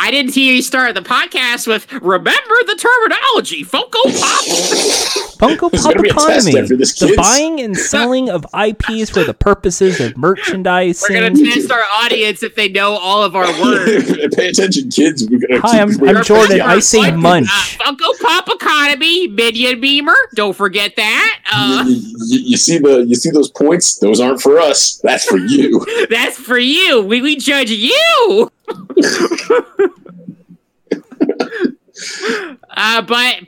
I didn't hear you start the podcast with remember the terminology, Funko Pop. Funko Pop economy. The buying and selling of IPs for the purposes of merchandise. We're going to test our audience if they know all of our words. Pay attention, kids. Hi, I'm Jordan. I say munch. Funko Pop economy, Minion Beamer. Don't forget that. You see those points? Those aren't for us. That's for you. That's for you. We judge you. But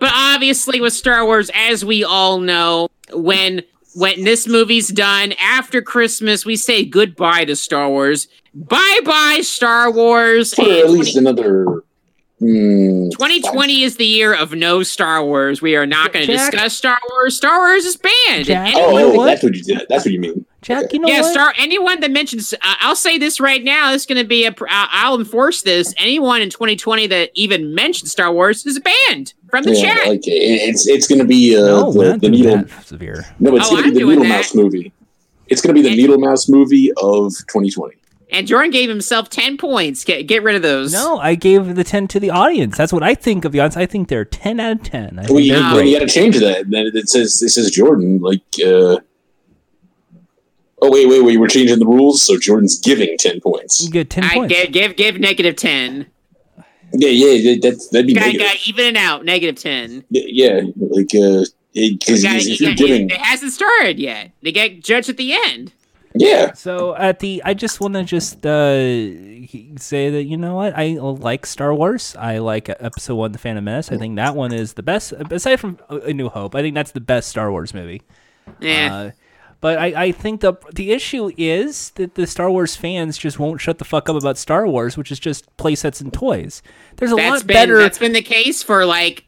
obviously with Star Wars, as we all know, when this movie's done after Christmas, we say goodbye to Star Wars. Bye bye Star Wars. For at least another. 2020 is the year of no Star Wars. We are not going to discuss Star Wars. Star Wars is banned. Jack, that's what you did. That's what you mean. Jack, you know what? Anyone that mentions, I'll say this right now. This is going to be I'll enforce this. Anyone in 2020 that even mentions Star Wars is banned from the chat. Like, it's going to be the Needle. Severe. No, it's going to be the Needle Mouse movie. It's going to be the Needle Mouse movie of 2020. And Jordan gave himself 10 points. Get rid of those. No, I gave the 10 to the audience. That's what I think of the audience. I think they're 10 out of 10. Well, you got to change that. It says Jordan. Like, wait. We're changing the rules, so Jordan's giving 10 points. You get 10 points. Give negative 10. Yeah. That'd be negative. Gotta even it out. Negative 10. Yeah, like it hasn't started yet. They get judged at the end. Yeah. So I just want to say that, you know what, I like Star Wars. I like Episode 1, The Phantom Menace. I think that one is the best, aside from A New Hope. I think that's the best Star Wars movie. Yeah. But I think the issue is that the Star Wars fans just won't shut the fuck up about Star Wars, which is just play sets and toys. That's been the case for 40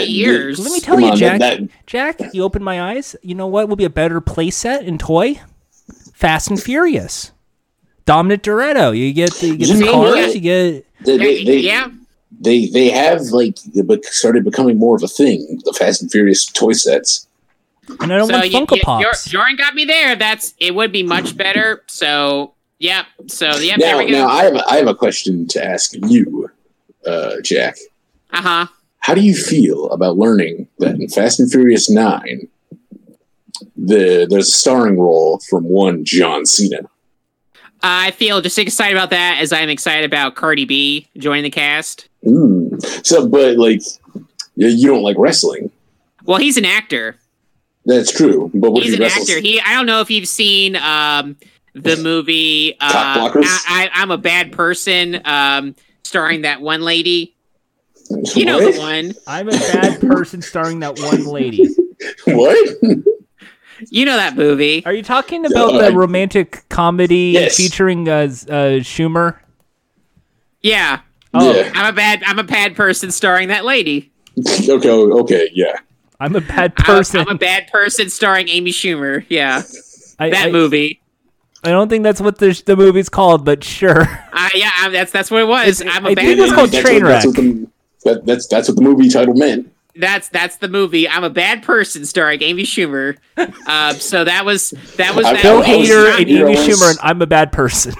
years. Let me tell you, Jack. Jack, you opened my eyes. You know what will be a better play set and toy? Fast and Furious. Dominic Toretto. You get the cars. You get yeah. They have started becoming more of a thing. The Fast and Furious toy sets. And I don't want Funko Pops. Jordan got me there. It would be much better. So, yeah. So, yeah. Now, there we go. Now I have a question to ask you, Jack. Uh-huh. How do you feel about learning that in Fast and Furious 9, there's a starring role from one John Cena? I feel just excited about that as I'm excited about Cardi B joining the cast. So, but, you don't like wrestling. Well, he's an actor. That's true. But he's an actor. I don't know if you've seen the movie I'm a Bad Person, starring that one lady. You know the one. I'm a Bad Person starring that one lady. What? You know that movie. Are you talking about the romantic comedy featuring Schumer? Yeah. Oh, yeah. I'm a bad person starring that lady. Okay, yeah. I'm a Bad Person. I'm a Bad Person starring Amy Schumer. Yeah, that movie. I don't think that's what the movie's called, but sure. That's what it was. I think it was called Trainwreck. That's what the movie title meant. That's the movie. I'm a Bad Person starring Amy Schumer. So that was Bill Hader and Amy Schumer, and I'm a Bad Person.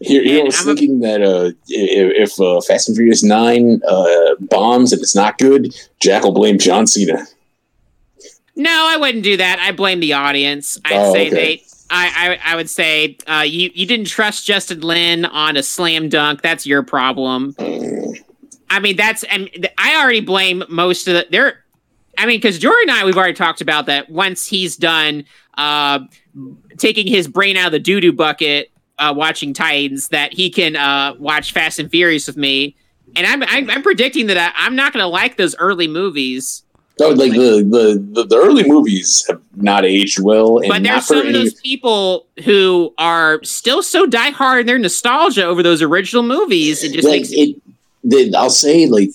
Here I was thinking that if Fast and Furious 9 bombs and it's not good, Jack will blame John Cena. No, I wouldn't do that. I blame the audience. I would say you didn't trust Justin Lin on a slam dunk. That's your problem. I mean, I already blame most of because Jordan and I, we've already talked about that. Once he's done taking his brain out of the doo-doo bucket, watching Titans, that he can watch Fast and Furious with me. And I'm predicting that I'm not going to like those early movies. The early movies have not aged well. And but there's some of those people who are still so diehard in their nostalgia over those original movies. It just makes it. I'll say, the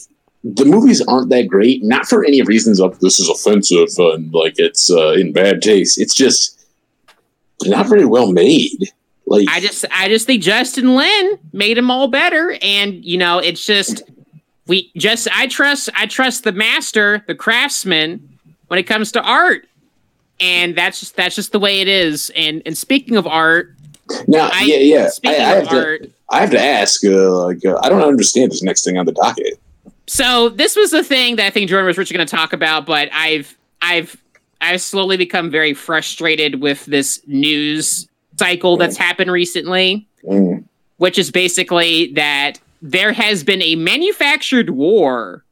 movies aren't that great, not for any reasons of this is offensive and it's in bad taste. It's just not very well made. I just think Justin Lin made them all better, and it's just. I trust the master, the craftsman, when it comes to art, and that's just the way it is. And speaking of art, now, yeah, yeah, I have art, I have to ask, I don't understand this next thing on the docket. So this was the thing that I think Jordan was originally going to talk about, but I've slowly become very frustrated with this news cycle that's happened recently, which is basically that there has been a manufactured war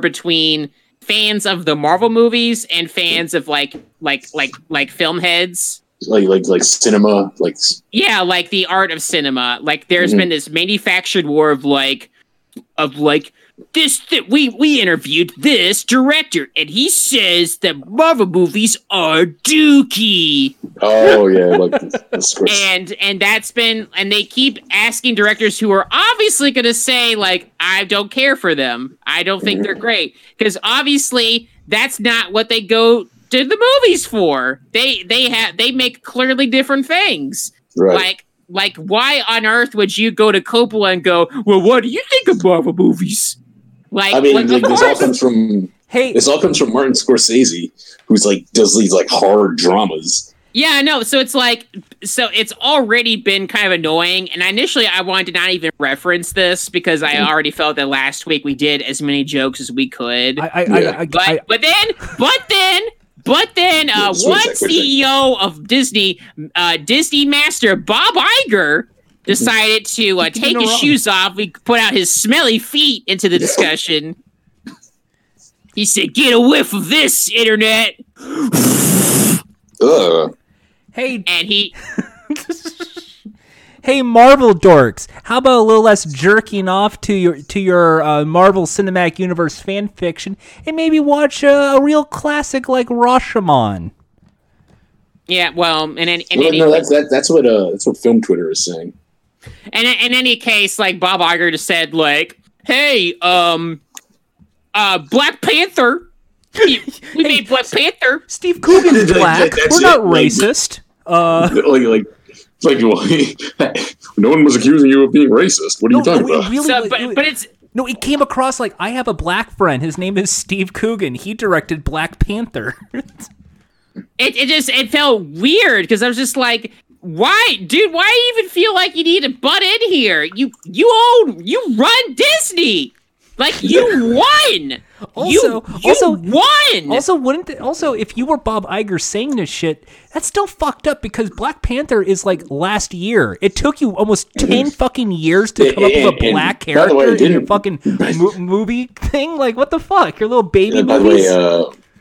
between fans of the Marvel movies and fans of like film heads. Like cinema, like... Yeah, like the art of cinema. Like, there's been this manufactured war of this... We interviewed this director, and he says that Marvel movies are dookie. Oh, yeah, like... and that's been... And they keep asking directors who are obviously going to say, like, I don't care for them. I don't think they're great. Because, obviously, that's not what they go... did the movies for. They make clearly different things. Right. Like why on earth would you go to Coppola and go, well, what do you think of Marvel movies? Like, I mean, like this all comes from Martin Scorsese, who's like does these like hard dramas. Yeah, I know. So it's already been kind of annoying. And initially I wanted to not even reference this because I already felt that last week we did as many jokes as we could. But then, one CEO of Disney, Disney master Bob Iger, decided to take his shoes off. We put out his smelly feet into the discussion. He said, "Get a whiff of this, internet." Hey, and he. Hey, Marvel dorks! How about a little less jerking off to your Marvel Cinematic Universe fan fiction, and maybe watch a real classic like Rashomon? Yeah, well, that's what film Twitter is saying. And in any case, like Bob Iger just said, like, "Hey, Black Panther, we made Black Panther. Steve Coogan's black. We're not racist." No one was accusing you of being racist. What are you talking about? It came across like, I have a black friend. His name is Steve Coogan. He directed Black Panther. it felt weird because I was just like, why, dude? Why do you even feel like you need to butt in here? You run Disney. Like, you won. You won. Also, if you were Bob Iger saying this shit, that's still fucked up because Black Panther is like last year. It took you almost 10 fucking years to come up with a black character in your fucking movie thing. Like, what the fuck? Your little baby movies. By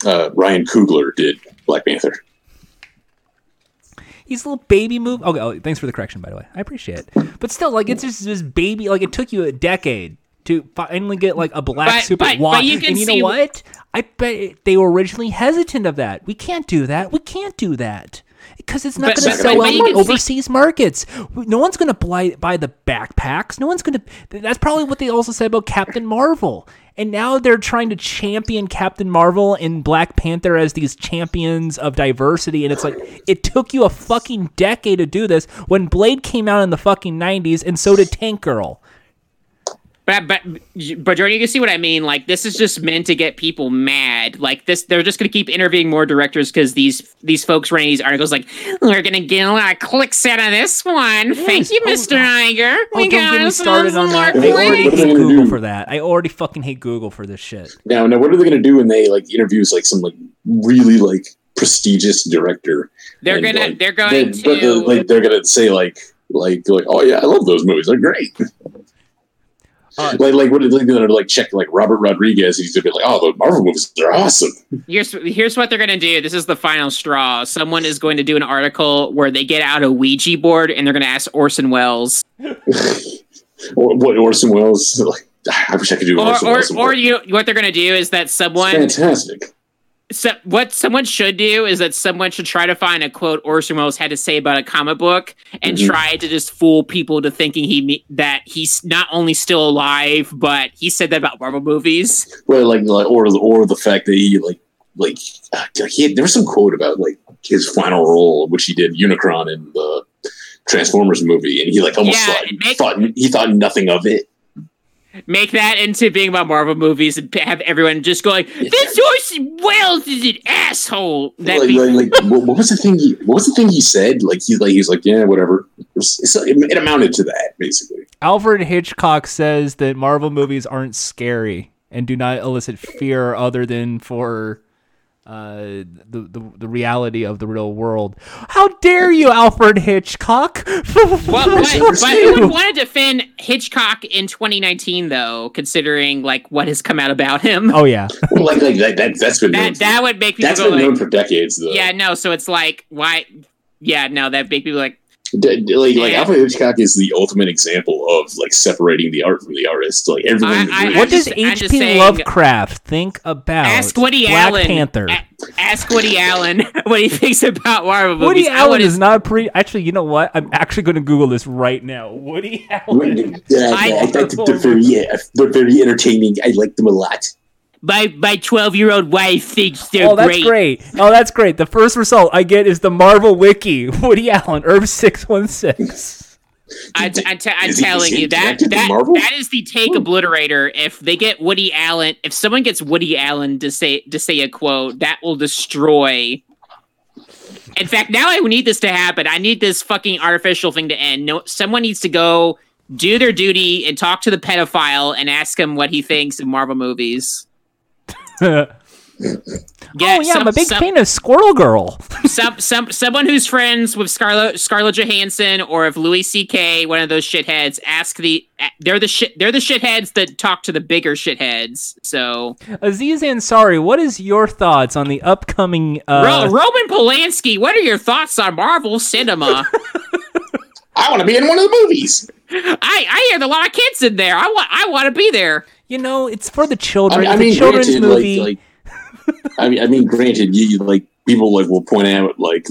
the way, Ryan Coogler did Black Panther. He's a little baby movie. Okay, thanks for the correction, by the way. I appreciate it. But still, like, it's just this baby. Like, it took you a decade to finally get like a black super. And you know what? I bet they were originally hesitant of that. We can't do that. Because it's not going to sell out in overseas markets. No one's going to buy the backpacks. No one's going to. That's probably what they also said about Captain Marvel. And now they're trying to champion Captain Marvel and Black Panther as these champions of diversity. And it's like, it took you a fucking decade to do this when Blade came out in the fucking 90s, and so did Tank Girl. But Jordan, you can see what I mean. Like, this is just meant to get people mad. Like, this, they're just going to keep interviewing more directors because these folks writing these articles, like, we're going to get a lot of clicks out of this one. Yes. Thank you, Mr. Iger. We got to get started on that. I already hate Google for that. I already fucking hate Google for this shit. Now, what are they going to do when they like interviews like some like really like prestigious director? They're going to say like, oh yeah, I love those movies. They're great. What are they going to like check like Robert Rodriguez? He's going to be like, oh, the Marvel movies are awesome. Here's what they're going to do. This is the final straw. Someone is going to do an article where they get out a Ouija board and they're going to ask Orson Welles. What Orson Welles? Like, I wish I could do Orson Welles. Or what they're going to do is that someone. It's fantastic. So what someone should do is that someone should try to find a quote Orson Welles had to say about a comic book and try to just fool people to thinking that he's not only still alive, but he said that about Marvel movies. Well, or the fact that he there was some quote about like his final role, which he did Unicron in the Transformers movie, and he like almost thought nothing of it. Make that into being about Marvel movies and have everyone just going, "This Orson Wales is an asshole. That what was the thing he said? Like he's like yeah, whatever. It amounted to that basically. Alfred Hitchcock says that Marvel movies aren't scary and do not elicit fear other than for the reality of the real world. How dare you, Alfred Hitchcock? But who would want to defend Hitchcock in 2019, though, considering like what has come out about him? Oh yeah, well, that's been known. That would make people. That's been known for decades, though. Yeah, no. So it's like why? Yeah, no. That make people like. Alfred Hitchcock is the ultimate example of like separating the art from the artist. Like everyone. What does H.P. Lovecraft think about? Ask Woody Allen. Black Panther. Ask Woody Allen what he thinks about Marvel movies. Woody Allen is not pretty. Actually, you know what? I'm actually going to Google this right now. Woody Allen. I think they're very entertaining. I like them a lot. My 12-year-old wife thinks they're great. Oh, that's great. The first result I get is the Marvel Wiki. Woody Allen, Irv 616. I'm telling you that is the take obliterator. If they get Woody Allen, if someone gets Woody Allen to say a quote, that will destroy. In fact, now I need this to happen. I need this fucking artificial thing to end. No, someone needs to go do their duty and talk to the pedophile and ask him what he thinks of Marvel movies. I'm a big fan of Squirrel Girl. someone who's friends with Scarlett Johansson or if Louis C.K., one of those shitheads, they're the shitheads that talk to the bigger shitheads. So Aziz Ansari, what is your thoughts on the upcoming Roman Polanski? What are your thoughts on Marvel cinema? I want to be in one of the movies. I hear a lot of kids in there. I want to be there. You know, it's for the children. I mean, it's a children's movie. Granted, you like people like will point out like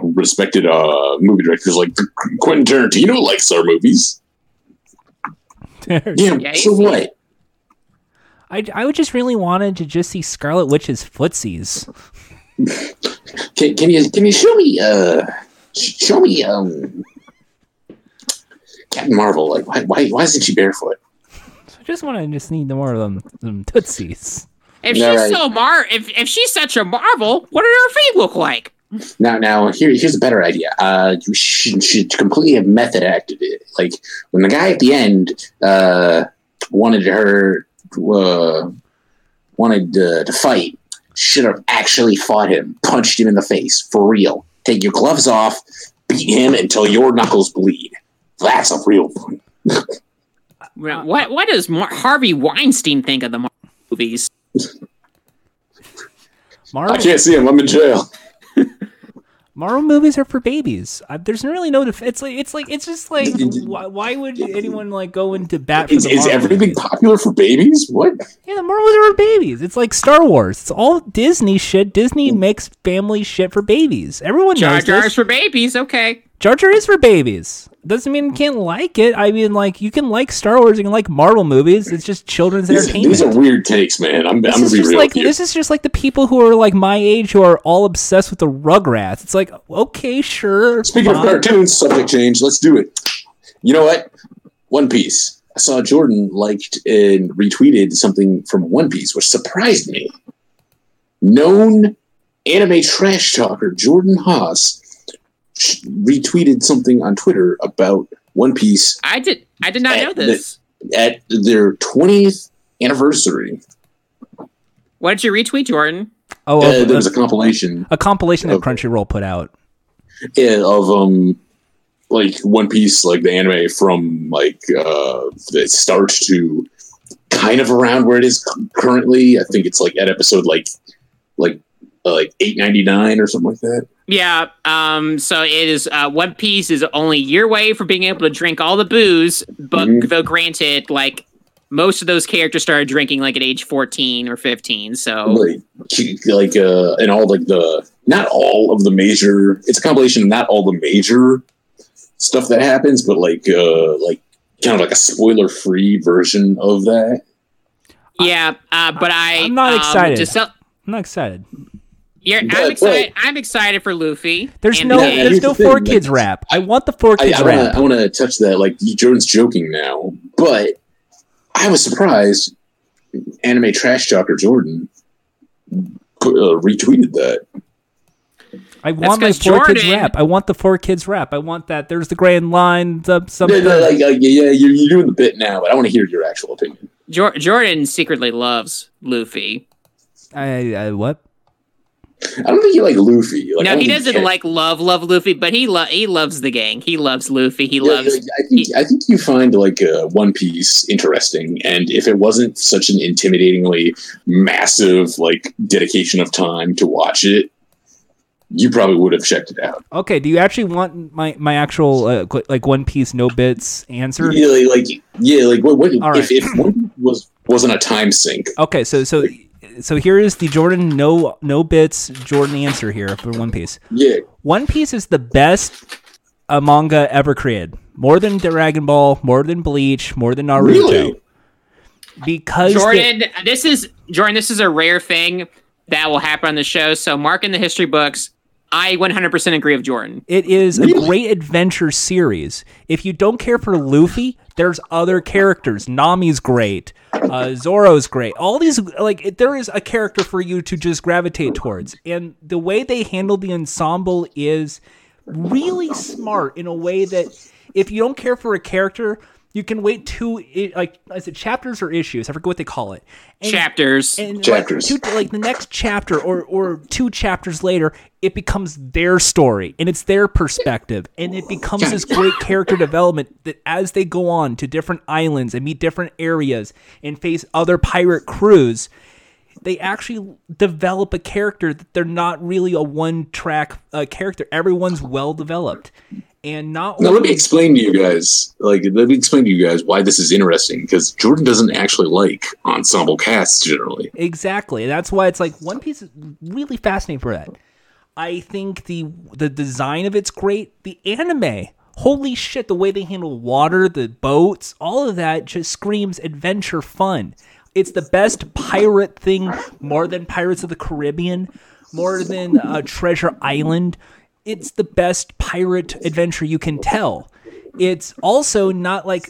respected movie directors like Quentin Tarantino likes our movies. Yeah, so what? I would just really wanted to just see Scarlet Witch's footsies. Can you show me Captain Marvel, like why isn't she barefoot? I just want to need more of them tootsies. If she's such a Marvel, what do her feet look like? Now here's a better idea. You should completely have method acted it. Like when the guy at the end wanted her to fight, should have actually fought him, punched him in the face for real. Take your gloves off, beat him until your knuckles bleed. That's a real one. What does Harvey Weinstein think of the Marvel movies? Marvel? I can't see him. I'm in jail. Marvel movies are for babies. There's really no defense. Why would anyone like go into bat for the Marvel? Is everything movies? Popular for babies? What? Yeah, the Marvels are for babies. It's like Star Wars. It's all Disney shit. Disney makes family shit for babies. Everyone knows Jar Jar's for babies. Okay. Jar Jar is for babies. Doesn't mean you can't like it. I mean, like, you can like Star Wars, you can like Marvel movies. It's just children's entertainment. These are weird takes, man. I'm going to be real with you. This is just like the people who are like my age who are all obsessed with the Rugrats. It's like, okay, sure. Speaking of cartoons, subject change, let's do it. You know what? One Piece. I saw Jordan liked and retweeted something from One Piece, which surprised me. Known anime trash talker Jordan Haas retweeted something on Twitter about One Piece. I did not know this. At their 20th anniversary. What did you retweet, Jordan? Oh, there was a compilation. A compilation that Crunchyroll put out. Yeah, of like One Piece, like the anime from like it starts to kind of around where it is currently. I think it's like at episode like 899 or something like that. Yeah, so it is. One Piece is only your way for being able to drink all the booze, but though granted, like most of those characters started drinking like at age 14 or 15. So, and all like not all of the major. It's a compilation of not all the major stuff that happens, but like kind of like a spoiler-free version of that. Yeah, but I'm not excited. I'm not excited. I'm excited. I'm excited for Luffy. There's no four kids rap. I want the four kids rap. I want to touch that. Like Jordan's joking now, but I was surprised anime trash talker Jordan retweeted that. I want my four kids rap. I want the four kids rap. I want that. There's the grand line. You're doing the bit now, but I want to hear your actual opinion. Jordan secretly loves Luffy. I what? I don't think you like Luffy. Like, no, he doesn't like love Luffy, but he loves the gang. He loves Luffy. He loves. Like, I think you find like One Piece interesting, and if it wasn't such an intimidatingly massive like dedication of time to watch it, you probably would have checked it out. Okay, do you actually want my actual like One Piece no bits answer? Yeah, like what if, right. if One Piece wasn't a time sink? Okay, so here is the Jordan no bits Jordan answer here for One Piece. Yeah, One Piece is the best manga ever created, more than Dragon Ball, more than Bleach, more than Naruto. Really? Because Jordan, this is a rare thing that will happen on the show. So mark in the history books. I 100% agree with Jordan. It is a great adventure series. If you don't care for Luffy, there's other characters. Nami's great. Zoro's great. All these, like, there is a character for you to just gravitate towards. And the way they handle the ensemble is really smart in a way that if you don't care for a character, you can wait two, like, is it chapters or issues? I forget what they call it. And, chapters. And chapters. Like the next chapter or two chapters later, it becomes their story and it's their perspective. And it becomes this great character development that as they go on to different islands and meet different areas and face other pirate crews, they actually develop a character that they're not really a one-track character. Everyone's well-developed. And let me explain to you guys why this is interesting, because Jordan doesn't actually like ensemble casts generally. Exactly. That's why it's like One Piece is really fascinating for that. I think the design of it's great. The anime, holy shit, the way they handle water, the boats, all of that just screams adventure fun. It's the best pirate thing, more than Pirates of the Caribbean, more than Treasure Island. It's the best pirate adventure you can tell. It's also not like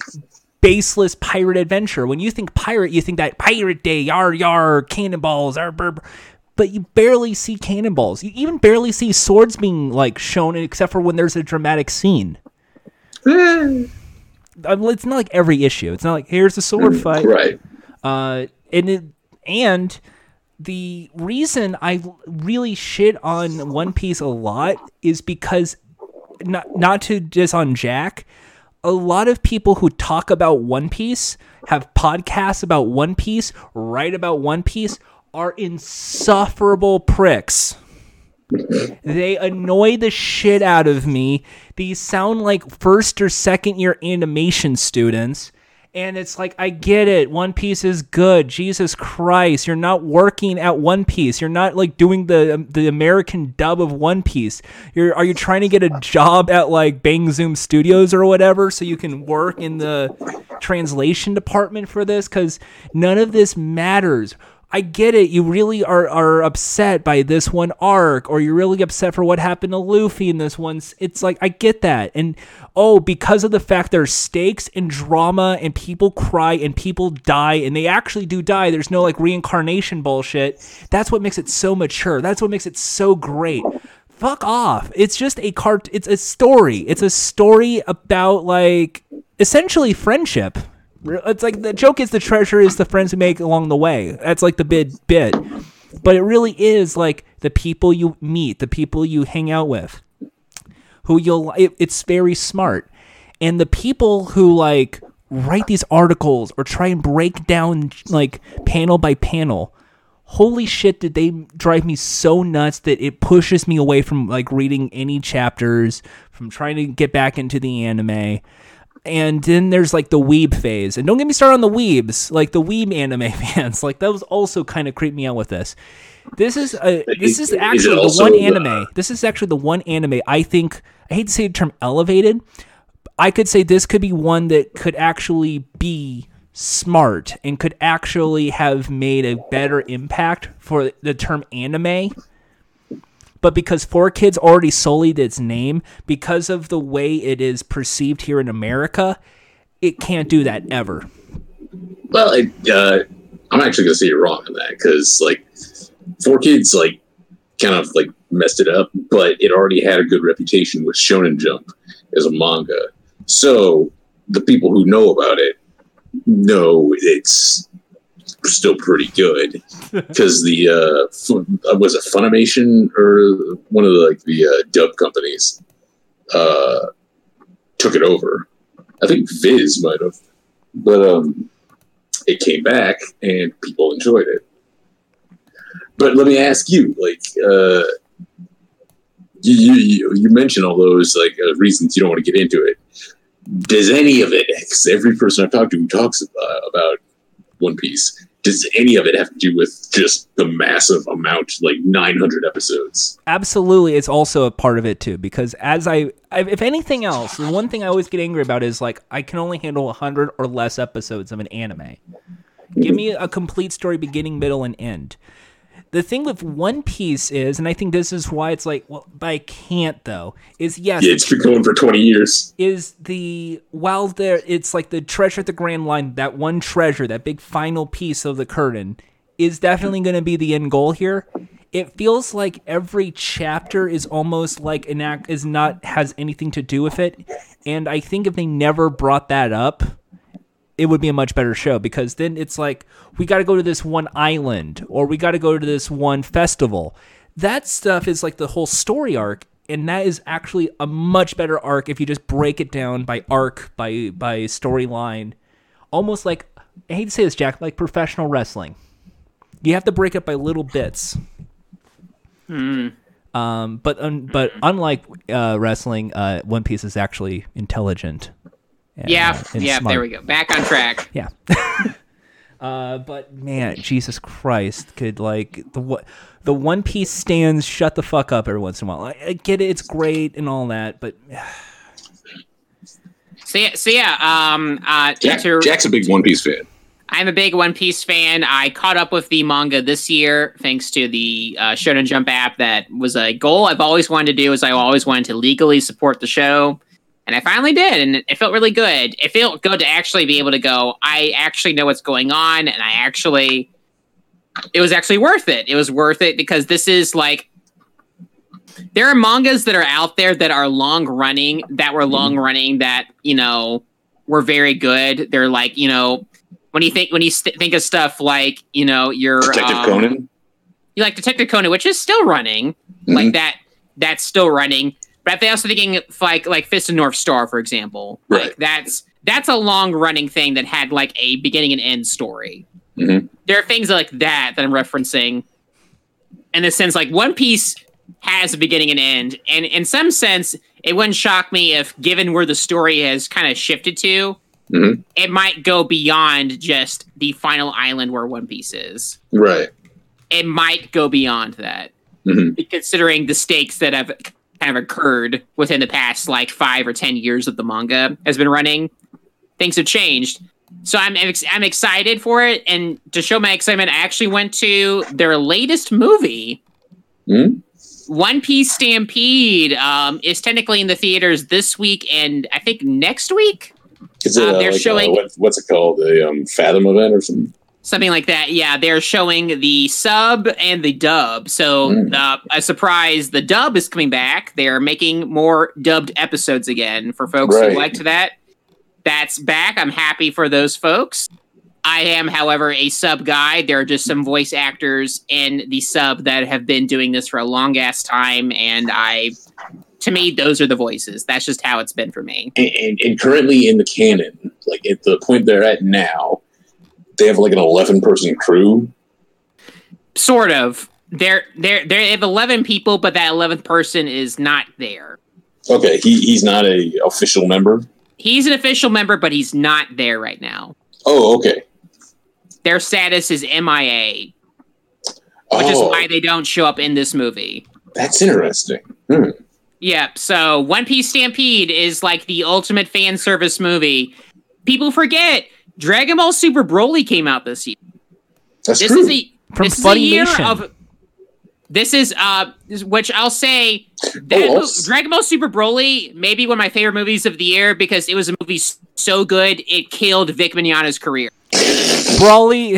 baseless pirate adventure. When you think pirate, you think that pirate day, yar yar, cannonballs, ar, burr, burr. But you barely see cannonballs. You even barely see swords being like shown, except for when there's a dramatic scene. It's not like every issue. It's not like here's a sword fight, right? And the reason I really shit on One Piece a lot is because, not to diss on Jack, a lot of people who talk about One Piece, have podcasts about One Piece, write about One Piece, are insufferable pricks. They annoy the shit out of me. These sound like first or second year animation students. And it's like, I get it. One Piece is good. Jesus Christ. You're not working at One Piece. You're not like doing the American dub of One Piece. Are you trying to get a job at like Bang Zoom Studios or whatever so you can work in the translation department for this? Because none of this matters. I get it. You really are upset by this one arc, or you're really upset for what happened to Luffy in this one. It's like, I get that. And, because of the fact there's stakes and drama and people cry and people die, and they actually do die. There's no, like, reincarnation bullshit. That's what makes it so mature. That's what makes it so great. Fuck off. It's just a it's a story. It's a story about, like, essentially friendship. It's like the joke is the treasure is the friends we make along the way. That's like the bit. But it really is like the people you meet, the people you hang out with, it's very smart. And the people who like write these articles or try and break down like panel by panel, holy shit, did they drive me so nuts that it pushes me away from like reading any chapters, from trying to get back into the anime. And then there's like the weeb phase, and don't get me started on the weebs, like the weeb anime fans. Like those also kind of creep me out with this. This is actually the one anime I think, I hate to say the term elevated. I could say this could be one that could actually be smart and could actually have made a better impact for the term anime. But because 4Kids already sullied its name, because of the way it is perceived here in America, it can't do that ever. Well, I'm actually going to say you're wrong on that, because like 4Kids like kind of like messed it up, but it already had a good reputation with Shonen Jump as a manga. So the people who know about it know it's still pretty good, because the was it Funimation or one of the, like the dub companies took it over. I think Viz might have, but it came back and people enjoyed it. But let me ask you, like, you mentioned all those like reasons you don't want to get into it. Does any of it? Because every person I've talked to who talks about One Piece, does any of it have to do with just the massive amount, like 900 episodes? Absolutely. It's also a part of it too, because as I if anything else, the one thing I always get angry about is like, I can only handle 100 or less episodes of an anime. Give me a complete story, beginning, middle, and end. The thing with One Piece is, and I think this is why it's like, well, but I can't though, is yes. Yeah, it's been going for 20 years. Is the, while there, it's like the treasure at the Grand Line, that one treasure, that big final piece of the curtain is definitely going to be the end goal here. It feels like every chapter is almost like an act, is not, has anything to do with it. And I think if they never brought that up, it would be a much better show, because then it's like, we got to go to this one island, or we got to go to this one festival. That stuff is like the whole story arc, and that is actually a much better arc if you just break it down by arc, by storyline. Almost like, I hate to say this, Jack, like professional wrestling. You have to break it by little bits. But unlike wrestling, One Piece is actually intelligent. Yeah, smart. There we go. Back on track. Yeah. But man, Jesus Christ, could like the One Piece stands shut the fuck up every once in a while. I get it, it's great and all that, but Jack's a big One Piece fan. I'm a big One Piece fan. I caught up with the manga this year thanks to the Shonen Jump app. That was a goal I've always wanted to do, is I always wanted to legally support the show. And I finally did, and it felt really good. It felt good to actually be able to go, I actually know what's going on, and it was actually worth it. It was worth it, because this is like, there are mangas that are out there that are long running that, you know, were very good. They're like, you know, when you think of stuff like, you know, your Detective Conan. You like Detective Conan, which is still running. Mm-hmm. Like that's still running. But they're also thinking like Fist of North Star, for example. Right. Like that's a long running thing that had like a beginning and end story. Mm-hmm. There are things like that I'm referencing in the sense like One Piece has a beginning and end. And in some sense, it wouldn't shock me if, given where the story has kind of shifted to, mm-hmm. it might go beyond just the final island where One Piece is. Right. It might go beyond that, mm-hmm. considering the stakes that have kind of occurred within the past like 5 or 10 years that the manga has been running. Things have changed, so I'm excited for it. And to show my excitement, I actually went to their latest movie, One Piece Stampede. Is technically in the theaters this week and I think next week. Is it they're like showing what's it called, the Fathom event or something? Something like that, yeah. They're showing the sub and the dub. So, a surprise, the dub is coming back. They're making more dubbed episodes again for folks who liked that. That's back. I'm happy for those folks. I am, however, a sub guy. There are just some voice actors in the sub that have been doing this for a long-ass time, and to me, those are the voices. That's just how it's been for me. And currently in the canon, like at the point they're at now, they have like an 11-person crew. Sort of. They have 11 people, but that 11th person is not there. Okay, he's not an official member? He's an official member, but he's not there right now. Oh, okay. Their status is MIA, which is why they don't show up in this movie. That's interesting. Yeah, so One Piece Stampede is like the ultimate fan service movie. People forget Dragon Ball Super Broly came out this year. That's true. Which I'll say, Dragon Ball Super Broly may be one of my favorite movies of the year, because it was a movie so good it killed Vic Mignogna's career. Brawly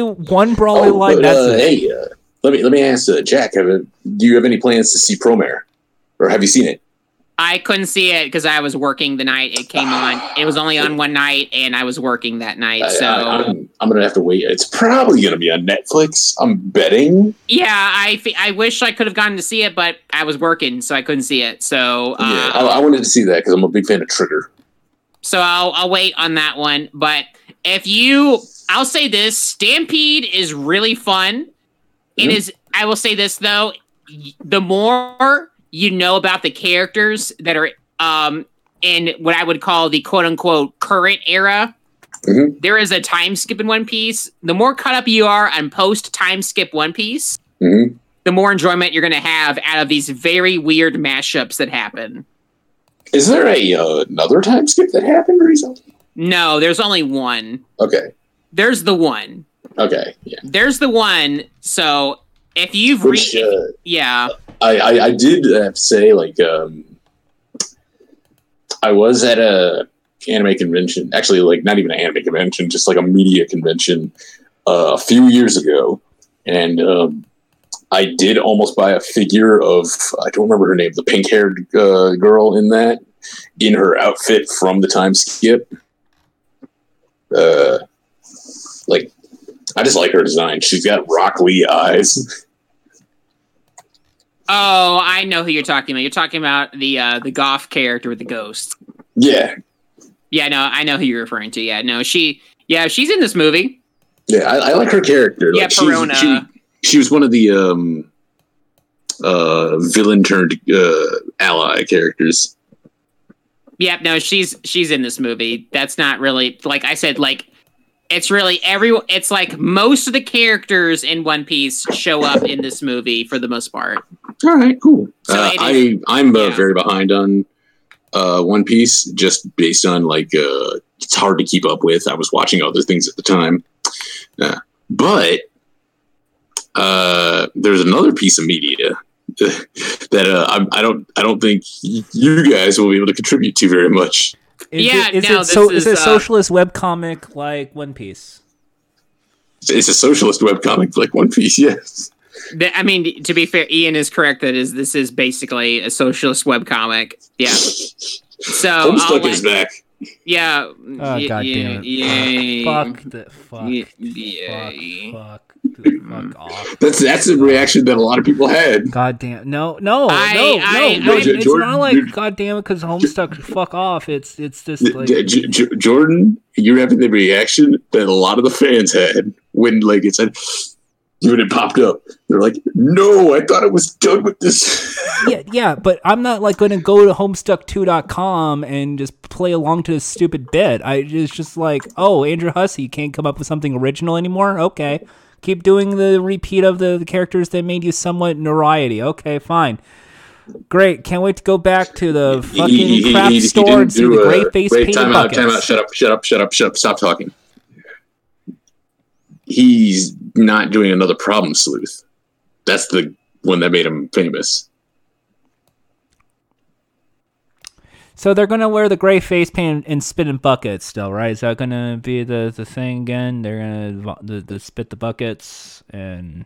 line. But, that's it. Hey, let me ask Jack. Do you have any plans to see Promare, or have you seen it? I couldn't see it because I was working the night it came on. It was only on one night, and I was working that night. I'm gonna have to wait. It's probably gonna be on Netflix. I'm betting. Yeah, I wish I could have gotten to see it, but I was working, so I couldn't see it. So yeah, I wanted to see that because I'm a big fan of Trigger. So I'll wait on that one. But I'll say this: Stampede is really fun. It is. I will say this though: the more you know about the characters that are in what I would call the quote-unquote current era, there is a time skip in One Piece. The more caught up you are on post-time skip One Piece, the more enjoyment you're going to have out of these very weird mashups that happen. Is there another time skip that happened recently? No, there's only one. Okay. There's the one. Okay, yeah. There's the one, so if you've reached... I did have to say, I was at a anime convention, actually, not even an anime convention, just a media convention a few years ago, and I did almost buy a figure of, I don't remember her name, the pink-haired girl in her outfit from the time skip. I just like her design. She's got Rock Lee eyes. Oh, I know who you're talking about. You're talking about the goth character with the ghost. Yeah. Yeah, no, I know who you're referring to. Yeah, no, she's in this movie. Yeah, I like her character. Yeah, Perona. She was one of the villain turned ally characters. Yeah, no, she's in this movie. That's not really, like I said, it's really everyone. It's most of the characters in One Piece show up in this movie for the most part. All right, cool. So I'm very behind on One Piece, just based on it's hard to keep up with. I was watching other things at the time, but there's another piece of media that I don't think you guys will be able to contribute to very much. Is it a socialist webcomic like One Piece? It's a socialist webcomic like One Piece, yes. I mean, to be fair, Ian is correct that this is basically a socialist webcomic. Yeah. So Homestuck is back. Yeah. God damn it. Fuck off. That's a reaction that a lot of people had. God damn it. No. It's Jordan, not God damn it, because Homestuck, fuck off. It's just Jordan, you're having the reaction that a lot of the fans had when it said, when it popped up. They're like, no, I thought it was done with this. yeah, but I'm not going to go to homestuck2.com and just play along to this stupid bit. It's just oh, Andrew Hussey can't come up with something original anymore? Okay. Keep doing the repeat of the characters that made you somewhat notoriety. Okay, fine. Great. Can't wait to go back to the fucking craft store and see the great face painting buckets. Wait, time out. Shut up. Stop talking. He's not doing another Problem Sleuth. That's the one that made him famous. So they're going to wear the gray face paint and spit in buckets still, right? Is that going to be the thing again? They're going to spit the buckets and...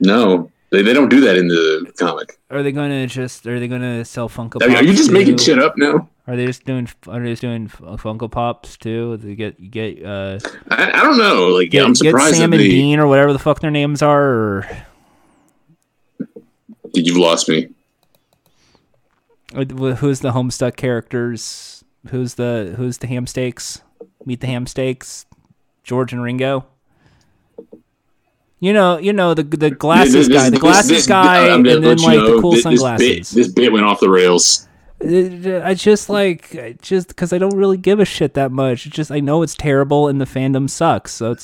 No, they don't do that in the comic. Are they going to sell Funko Pops? Are you just making shit up now? Are they just doing Funko Pops too? They get I don't know. I'm surprised. Get Sam and Dean or whatever the fuck their names are. You've lost me. Who's the Homestuck characters? Who's the Hamsteaks? Meet the Hamsteaks, George and Ringo. You know the glasses guy, and then the cool sunglasses. This bit went off the rails. I just because I don't really give a shit that much. It's just I know it's terrible and the fandom sucks. So it's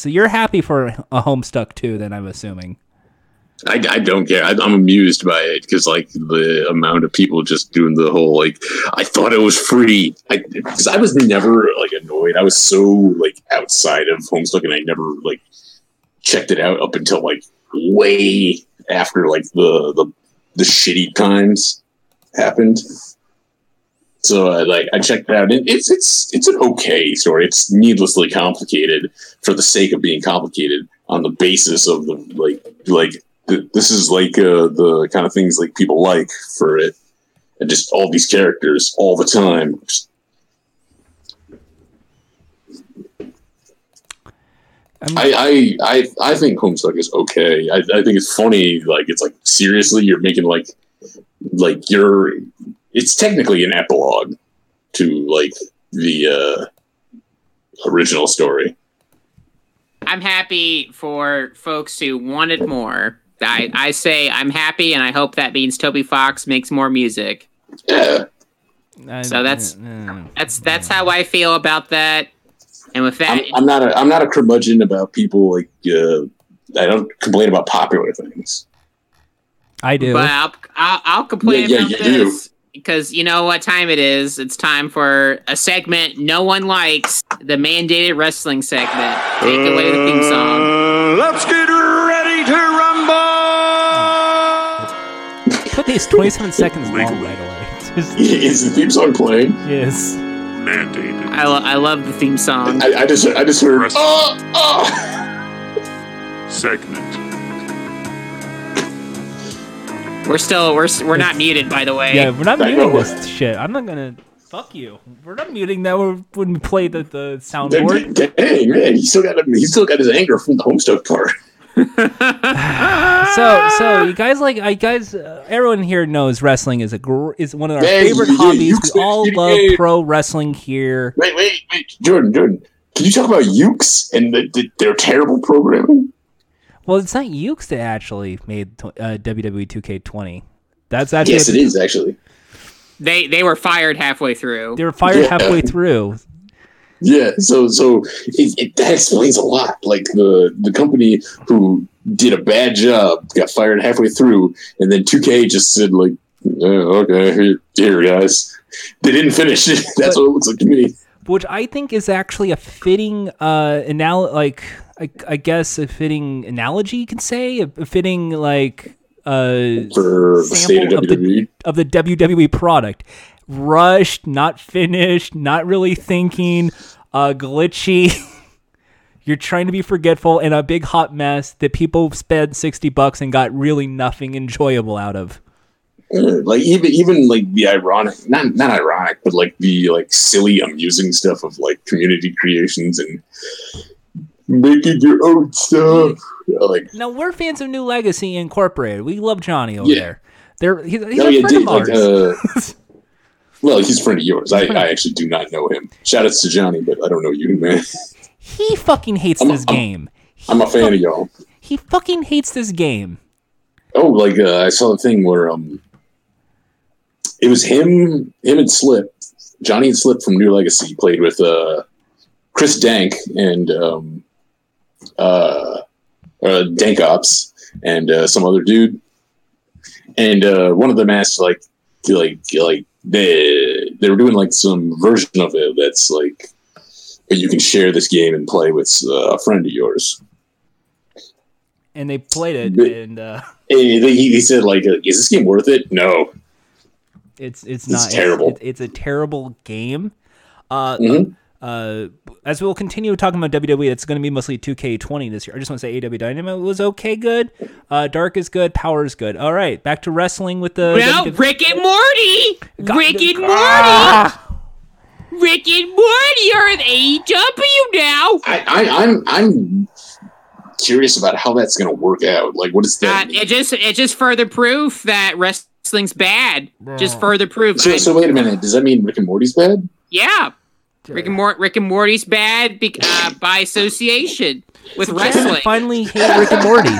so you're happy for a Homestuck too? Then I'm assuming. I don't care. I'm amused by it because the amount of people just doing the whole I thought it was free because I was never annoyed. I was so outside of Homestuck and I never checked it out up until way after the shitty times happened. So I checked it out. It's an okay story. It's needlessly complicated for the sake of being complicated on the basis of the this is the kind of things people like for it, and just all these characters all the time. I think Homestuck is okay. I think it's funny. Seriously, you're making it's technically an epilogue to the original story. I'm happy for folks who wanted more. I say I'm happy, and I hope that means Toby Fox makes more music. Yeah. So that's how I feel about that. And with that, I'm not a curmudgeon about people. I don't complain about popular things. I do. But I'll complain about this. Because you know what time it is. It's time for a segment no one likes, the mandated wrestling segment. Take away the theme song. Let's get ready to rumble! Put these 27 seconds long right away. Is the theme song playing? Yes. Mandated. I love the theme song. I just heard... Segment. We're not muted, by the way. Yeah, we're not muting this shit. I'm not gonna fuck you. We're not muting that. When we play the soundboard. Dang man, he still got his anger from the Homestuck part. So you guys everyone here knows wrestling is one of our favorite hobbies. We all love pro wrestling here. Wait, Jordan, can you talk about Ukes and their terrible programming? Well, it's not Ukes that actually made WWE 2K20. That's actually yes, it is actually. They were fired halfway through. Yeah, so that explains a lot. The company who did a bad job got fired halfway through, and then 2K just said okay, here guys. They didn't finish it. That's what it looks like to me. Which I think is actually a fitting analogy you can say, a fitting for the state of WWE. Of the WWE product. Rushed, not finished, not really thinking, glitchy. You're trying to be forgetful and a big hot mess that people spent $60 and got really nothing enjoyable out of. Even the ironic, not ironic, but the silly, amusing stuff of community creations and making your own stuff. Now we're fans of New Legacy Incorporated. We love Johnny over there. He's a friend of ours. Well, he's a friend of yours. I actually do not know him. Shout outs to Johnny, but I don't know you, man. He fucking hates this game. I'm a fan of y'all. He fucking hates this game. Oh, I saw a thing where it was him and Slip, Johnny and Slip from New Legacy played with Chris Dank and Dank Ops and some other dude, and one of them asked they were doing some version of it that's you can share this game and play with a friend of yours. And they played it, and he said, "Is this game worth it?" No, it's not terrible. It's a terrible game. As we'll continue talking about WWE, it's going to be mostly 2K20 this year. I just want to say AEW Dynamite was okay, good. Dark is good, Power is good. All right, back to wrestling with the Rick and Morty. Rick and Morty are in AEW now. I'm curious about how that's going to work out. What is that? It's just further proof that wrestling's bad. Yeah. Just further proof. So wait a minute. Does that mean Rick and Morty's bad? Yeah, Rick and Morty's bad by association with wrestling. I finally hate Rick and Morty.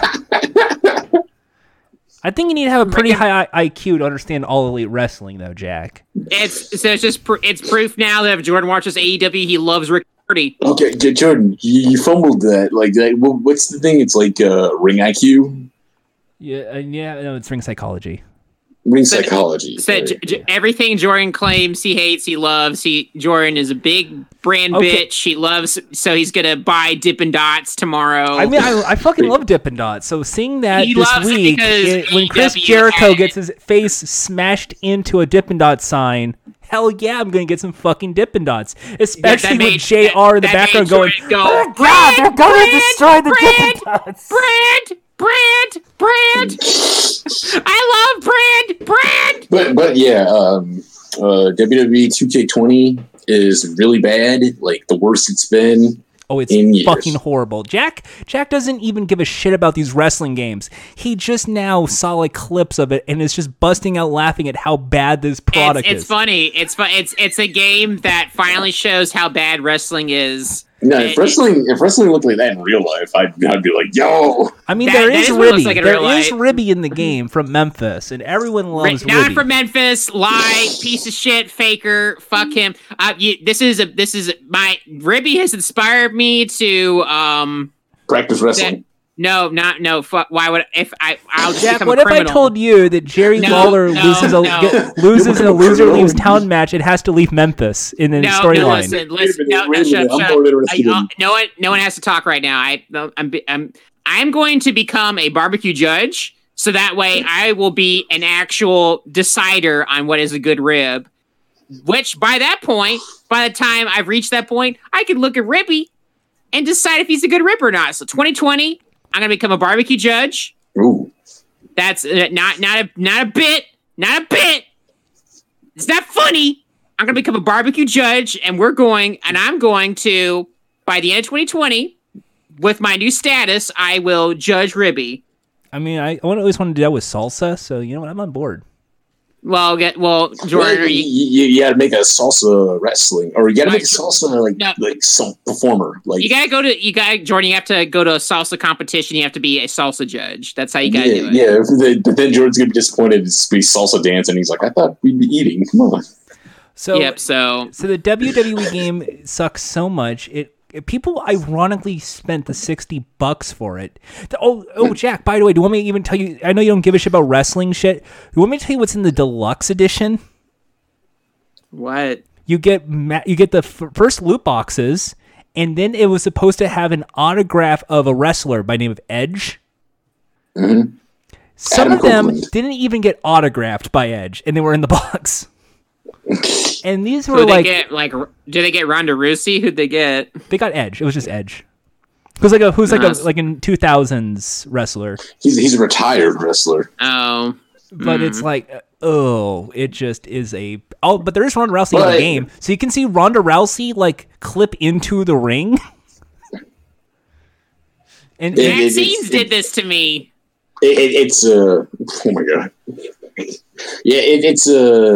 I think you need to have a pretty high IQ to understand all elite wrestling, though, Jack. It's proof now that if Jordan watches AEW, he loves Rick. Okay, Jordan, you fumbled that. What's the thing? It's ring IQ. No, it's ring psychology. Ring psychology. Everything Jordan claims he hates, he loves. Jordan is a big brand bitch. He loves, so he's gonna buy Dippin' Dots tomorrow. I mean, I fucking love Dippin' Dots. So seeing that this week, when Chris Jericho gets his face smashed into a Dippin' Dots sign. hell yeah, I'm going to get some fucking Dippin' Dots. Especially with JR in the background going, oh God, they're going to destroy the Dippin' Dots. Brand. I love Brand. But yeah, WWE 2K20 is really bad. Like the worst it's been. Oh, it's fucking horrible. Jack doesn't even give a shit about these wrestling games. He just now saw like clips of it and is just busting out laughing at how bad this product is. It's funny. It's a game that finally shows how bad wrestling is. No, if wrestling looked like that in real life, I'd be like, yo. I mean, there is Ribby. Like there is Ribby in the game from Memphis, and everyone loves Ribby. Not from Memphis, lie, piece of shit, faker, fuck him. Ribby has inspired me to practice wrestling. Fuck. Why would I'll just become a criminal. What if I told you that Jerry Lawler loses in a loser leaves town match and has to leave Memphis in the storyline? No, no one has to talk right now. I'm going to become a barbecue judge, so that way I will be an actual decider on what is a good rib. Which by the time I've reached that point, I could look at Ribby and decide if he's a good rib or not. So 2020. I'm gonna become a barbecue judge. Ooh, that's not a bit. It's not funny. I'm gonna become a barbecue judge, and I'm going to, by the end of 2020, with my new status, I will judge Ribby. I mean, I always want to do that with salsa, so you know what? I'm on board. Jordan, you gotta make a salsa wrestling, or you gotta make a salsa like some performer. Like you have to go to a salsa competition. You have to be a salsa judge. That's how you gotta do it. Yeah, but then Jordan's gonna be disappointed. It's gonna be salsa dance, and he's like, I thought we'd be eating. Come on. So the WWE game sucks so much. People ironically spent the $60 for it. Oh, Jack, by the way, do you want me to even tell you? I know you don't give a shit about wrestling shit. Do you want me to tell you what's in the deluxe edition? What? You get the first loot boxes, and then it was supposed to have an autograph of a wrestler by name of Edge. Mm-hmm. Some of them didn't even get autographed by Edge, and they were in the box. And these were do they get Ronda Rousey? Who'd they get? They got Edge. It was just Edge. Who's in 2000s wrestler. He's a retired wrestler. Oh, but it's like it just is a But there is Ronda Rousey in the game, so you can see Ronda Rousey like clip into the ring. And Maxine did this to me. It's oh my god. Yeah, it's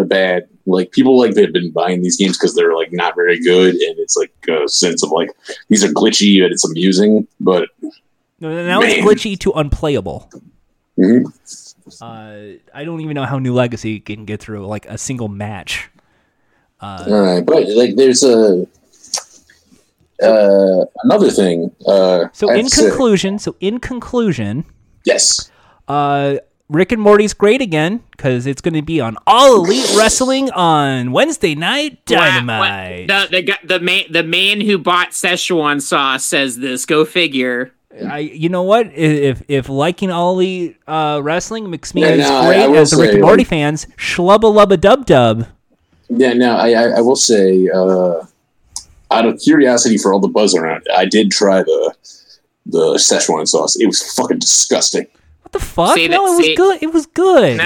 bad. Like people they've been buying these games because they're like not very good, and it's like a sense of like these are glitchy and it's amusing, but now it's glitchy to unplayable. Mm-hmm. I don't even know how New Legacy can get through like a single match. All right, but there's a another thing. So in conclusion, yes. Rick and Morty's great again because it's going to be on All Elite Wrestling on Wednesday night Dynamite. Wow. The man who bought Szechuan sauce says this. Go figure. You know what? If liking All Elite Wrestling makes me as a Rick and Morty fans, shlubba lubba dub dub. Yeah, no, I will say, out of curiosity for all the buzz around, I did try the Szechuan sauce. It was fucking disgusting. What the fuck? It was good.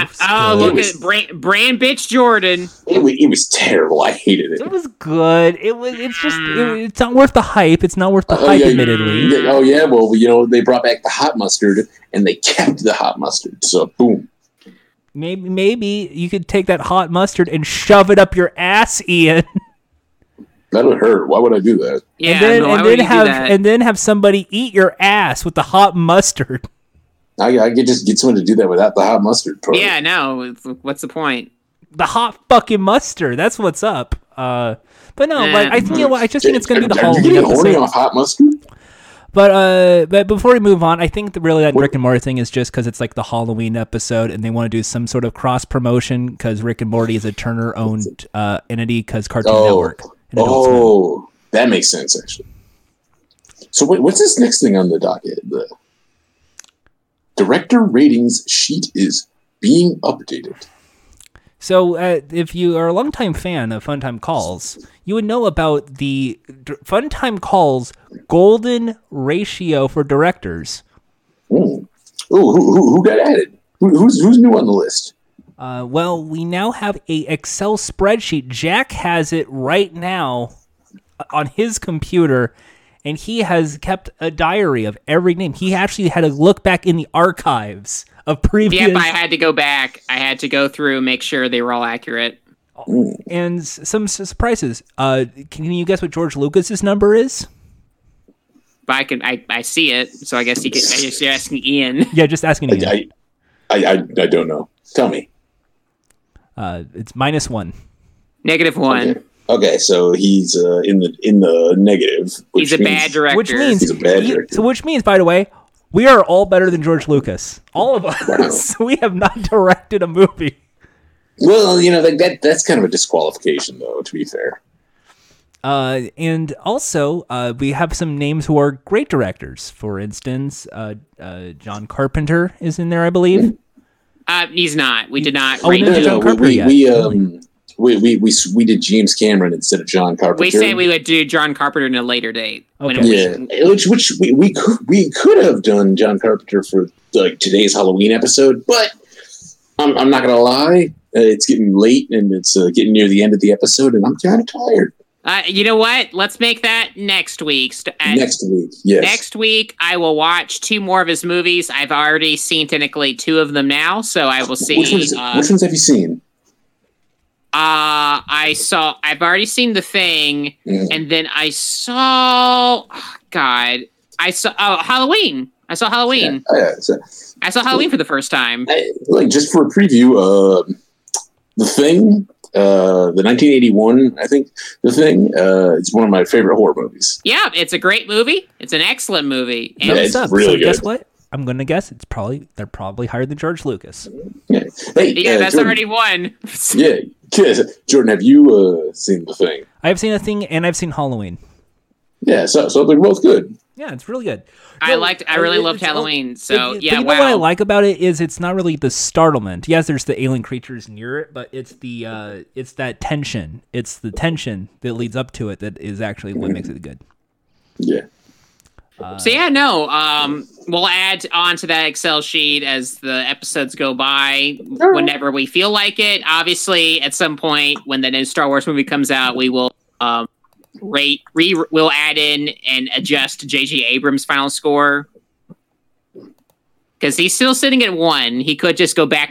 Brand bitch Jordan. It was terrible. I hated it. It was good. It's not worth the hype. It's not worth the hype, admittedly. Well, they brought back the hot mustard, and they kept the hot mustard. So, boom. Maybe you could take that hot mustard and shove it up your ass, Ian. That would hurt. Why would I do that? Yeah, and then have somebody eat your ass with the hot mustard. I could just get someone to do that without the hot mustard part. Yeah, no. What's the point? The hot fucking mustard. That's what's up. I think it's going to be the whole thing. Are you getting horny on hot mustard? But before we move on, I think that Rick and Morty thing is just because it's like the Halloween episode, and they want to do some sort of cross promotion because Rick and Morty is a Turner-owned entity because Cartoon Network. That makes sense actually. So wait, what's this next thing on the docket? The director ratings sheet is being updated. So if you are a longtime fan of Funtime Calls, you would know about the Funtime Calls golden ratio for directors. Mm. Ooh, who got added? Who's new on the list? Well, we now have an Excel spreadsheet. Jack has it right now on his computer, and he has kept a diary of every name. He actually had to look back in the archives of previous... Yep, I had to go back. I had to go through, make sure they were all accurate. And some surprises. Can you guess what George Lucas's number is? I see it, so I guess you're asking Ian. Yeah, just asking Ian. I don't know. Tell me. It's -1. -1. Okay, so he's in the negative. He's a bad director. So which means, by the way, we are all better than George Lucas. All of us. Wow. We have not directed a movie. Well, like that's kind of a disqualification, though. To be fair. And also, we have some names who are great directors. For instance, John Carpenter is in there, I believe. He's not. We did not. We did James Cameron instead of John Carpenter. We said we would do John Carpenter in a later date. Okay. Yeah, which we could have done John Carpenter for like today's Halloween episode, but I'm not gonna lie, it's getting late and it's getting near the end of the episode, and I'm kind of tired. You know what? Let's make that next week. Next week, yes. Next week, I will watch 2 more of his movies. I've already seen technically 2 of them now, so I will see. Which ones have you seen? I've already seen The Thing, and then I saw... Oh, God. Halloween. I saw Halloween. Yeah, I saw Halloween for the first time. Just for a preview, The Thing... the 1981, I think, The Thing. It's one of my favorite horror movies. Yeah, it's a great movie. It's an excellent movie. And it's really good. Guess what? I'm gonna guess it's probably higher than George Lucas. Yeah, that's Jordan, already one. Yeah, Jordan, have you seen The Thing? I have seen The Thing, and I've seen Halloween. Yeah, so they're both good. Yeah, it's really good. I really loved Halloween. What I like about it is it's not really the startlement. Yes, there's the alien creatures in Europe, but it's the it's that tension. It's the tension that leads up to it that is actually what makes it good. Yeah. We'll add on to that Excel sheet as the episodes go by whenever we feel like it. Obviously, at some point when the new Star Wars movie comes out, we will we'll add in and adjust J.J. Abrams' final score, because he's still sitting at 1. He could just go to 0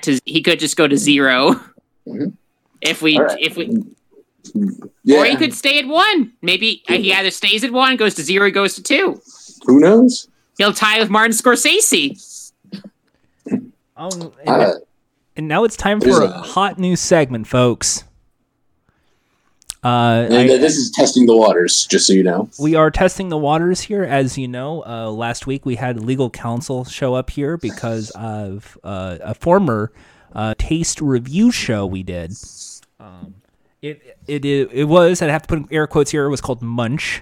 or he could stay at 1. Maybe he either stays at 1, goes to 0, goes to 2. Who knows? He'll tie with Martin Scorsese. And now it's time for a hot new segment, folks. This is testing the waters, just so you know. We are testing the waters here, as you know. Last week we had legal counsel show up here because of a former taste review show we did. It was, I'd have to put in air quotes here, it was called Munch.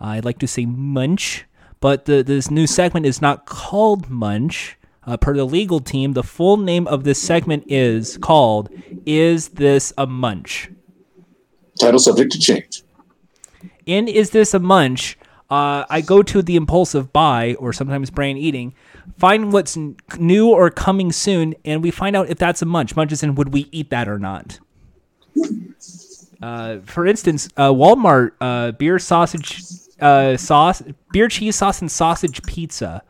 I'd like to say Munch, but this new segment is not called Munch. Per the legal team, the full name of this segment is called Is This a Munch? Title subject to change. In Is This a Munch? I go to the impulsive buy, or sometimes brain eating, find what's new or coming soon, and we find out if that's a munch. Munch is in, would we eat that or not? For instance, Walmart beer cheese sauce and sausage pizza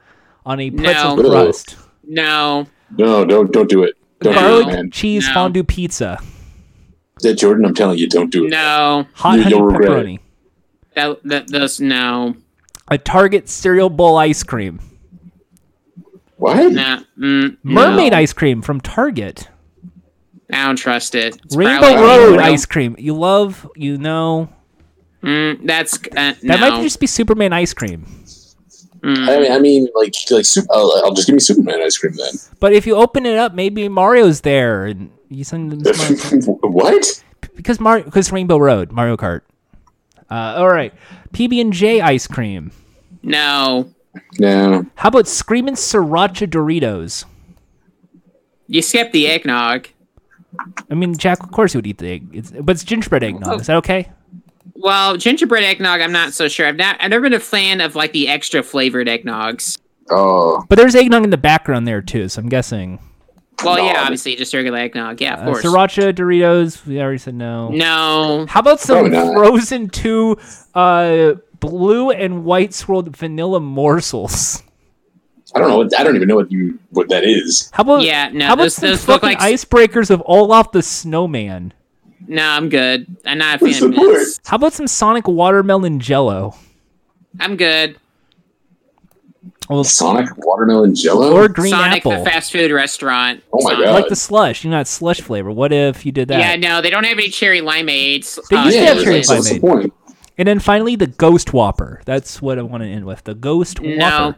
on a pretzel crust. No, don't do it. Garlic cheese fondue pizza. That Jordan, I'm telling you, don't do it. No. Hot honey pepperoni. No. A Target cereal bowl ice cream. What? Nah, mermaid ice cream from Target. I don't trust it. It's Rainbow Road ice cream. You love, that might just be Superman ice cream. Mm. I'll just give me Superman ice cream then. But if you open it up, maybe Mario's there and you send them. What? Because Rainbow Road, Mario Kart. All right, PB&J ice cream. No. How about Screamin' Sriracha Doritos? You skip the eggnog. I mean, Jack, of course you would eat the egg. But it's gingerbread eggnog. Oh. Is that okay? Well, gingerbread eggnog, I'm not so sure. I've never been a fan of like the extra flavored eggnogs. Oh. But there's eggnog in the background there too, so I'm guessing. Well, no, yeah, obviously, just regular eggnog. Yeah, of course. Sriracha, Doritos, we already said no. No. How about some Frozen 2 blue and white swirled vanilla morsels? I don't know. I don't even know what that is. How about, yeah, no, how about those look like icebreakers of Olaf the Snowman? No, I'm good. I'm not a fan of this. How about some Sonic watermelon jello? I'm good. Well, Sonic watermelon jello or green Sonic apple. The fast food restaurant. Oh my god! Like the slush, you know, it's slush flavor. What if you did that? Yeah, no, they don't have any cherry limeades. They used to have cherry limeade. And then finally, the Ghost Whopper. That's what I want to end with. The Ghost Whopper.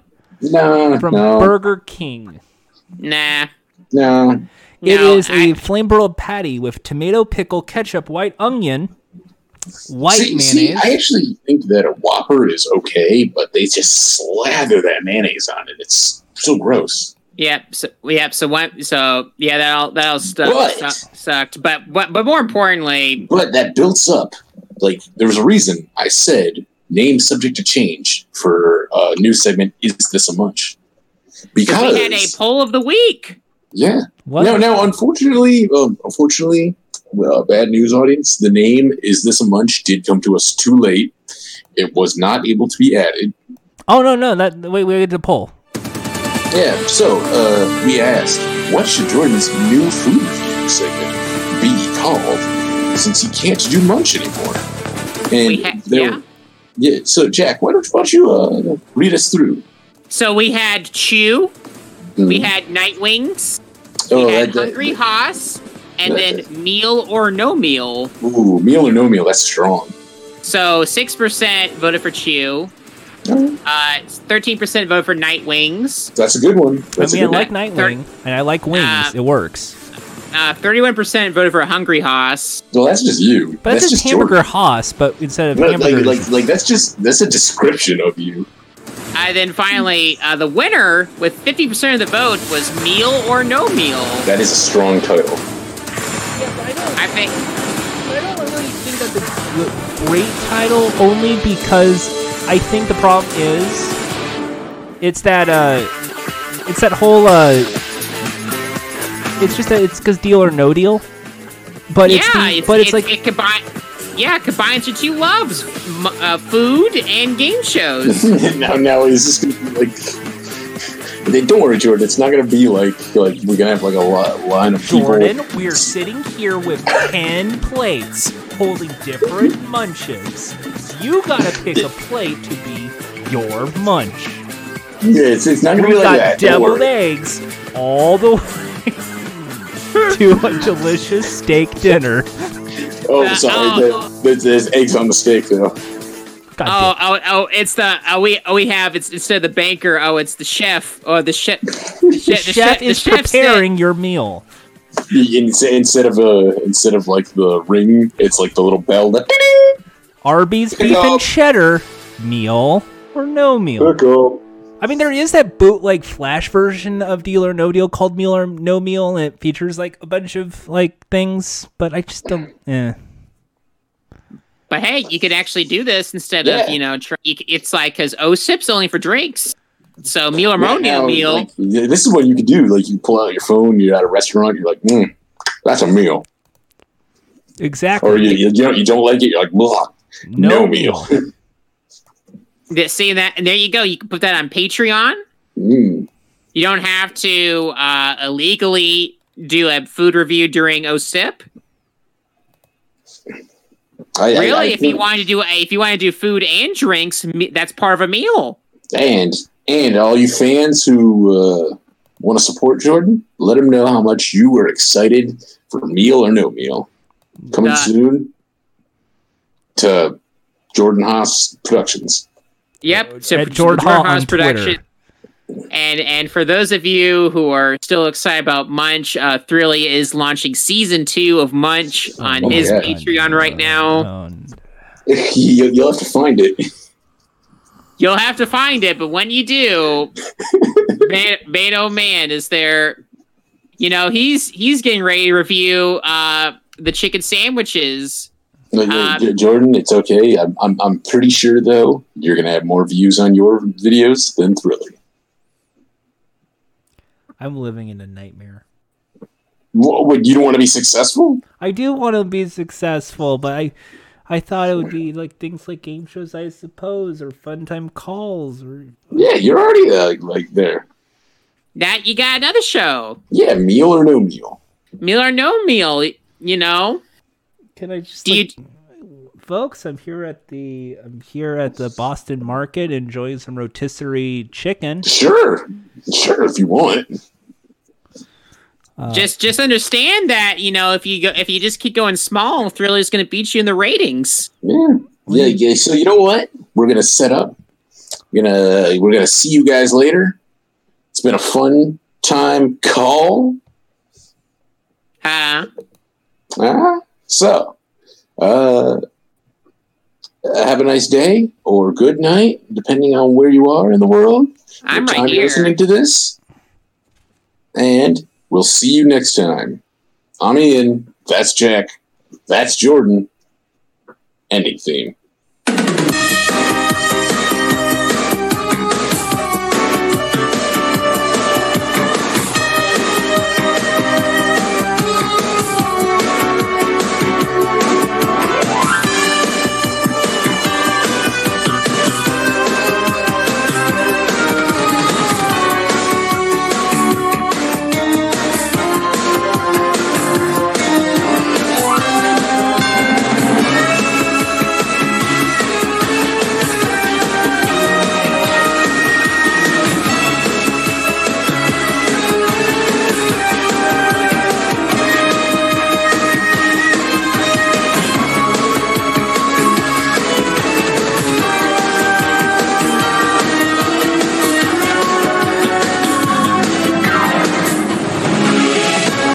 No, from Burger King. Nah, no. It is a flame broiled patty with tomato, pickle, ketchup, white onion. White mayonnaise. See, I actually think that a Whopper is okay, but they just slather that mayonnaise on it. It's so gross. That all sucked. But more importantly, but that builds up. Like there was a reason I said name subject to change for a new segment. Is this a munch? Because we had a poll of the week. Yeah. What? No. Unfortunately. Well, bad news, audience. The name Is This a Munch did come to us too late. It was not able to be added. Oh, no. Wait, the poll. Yeah, so we asked, what should Jordan's new food review segment be called since he can't do munch anymore? And so, Jack, why don't you read us through? So we had Chew. We had Nightwings. We had Hungry Hoss. And then meal or no meal. Ooh, meal or no meal. That's strong. So 6% voted for Chew. 13% voted for Nightwings. That's a good one. I like Nightwing, and I like wings. It works. 31% voted for Hungry Hoss. Well, that's just you. But that's just Hamburger Hoss, but instead of hamburger. Like that's a description of you. And then finally, the winner with 50% of the vote was meal or no meal. That is a strong title. I don't really think that's a great title, only because I think the problem is it's because deal or no deal, but it combines your two loves, food and game shows. now is this gonna be like? Don't worry, Jordan. It's not going to be like we're going to have like a line of people. Jordan, we're sitting here with 10 plates holding different munches. You got to pick a plate to be your munch. Yeah, it's not going to be like that. We got deviled eggs all the way to a delicious steak dinner. Oh, sorry. There's eggs on the steak, though. It's the we have instead of the banker. Oh, it's the chef or the chef. The chef is preparing your meal. Instead of like the ring, it's like the little bell. That Arby's beef and cheddar, meal or no meal. Pickle. I mean, there is that bootleg flash version of Deal or No Deal called Meal or No Meal, and it features like a bunch of like things. But I just don't. But hey, you could actually do this instead of, it's like, because OSIP's only for drinks. So meal or no meal. Like, this is what you could do. Like, you pull out your phone, you're at a restaurant, you're like, that's a meal. Exactly. Or you don't like it, you're like, no meal. See that? And there you go. You can put that on Patreon. Mm. You don't have to illegally do a food review during OSIP. If you want to do food and drinks, that's part of a meal. And all you fans who want to support Jordan, let him know how much you were excited for Meal or No Meal coming soon to Jordan Haas Productions. Yep, so Jordan Haas Productions. And for those of you who are still excited about Munch, Thrilly is launching season 2 of Munch on his Patreon right now. You'll have to find it. You'll have to find it, but when you do, man, oh man, is there you know, he's getting ready to review the chicken sandwiches. Jordan, it's okay. I'm pretty sure though you're gonna have more views on your videos than Thriller. I'm living in a nightmare. What, you don't want to be successful? I do want to be successful, but I thought it would be like things like game shows, I suppose, or Funtime Calls, or yeah, you're already like there. That you got another show. Yeah, Meal or No Meal. Meal or No Meal. You know. Can I just, like, folks? I'm here at the Boston Market enjoying some rotisserie chicken. Sure, if you want. Just understand that, you know, if you just keep going small, Thriller's going to beat you in the ratings. Yeah. So you know what? We're going to set up. We're gonna see you guys later. It's been a fun time call. So, have a nice day or good night, depending on where you are in the world. I'm right here. You're listening to this. And we'll see you next time. I'm Ian. That's Jack. That's Jordan. Ending theme.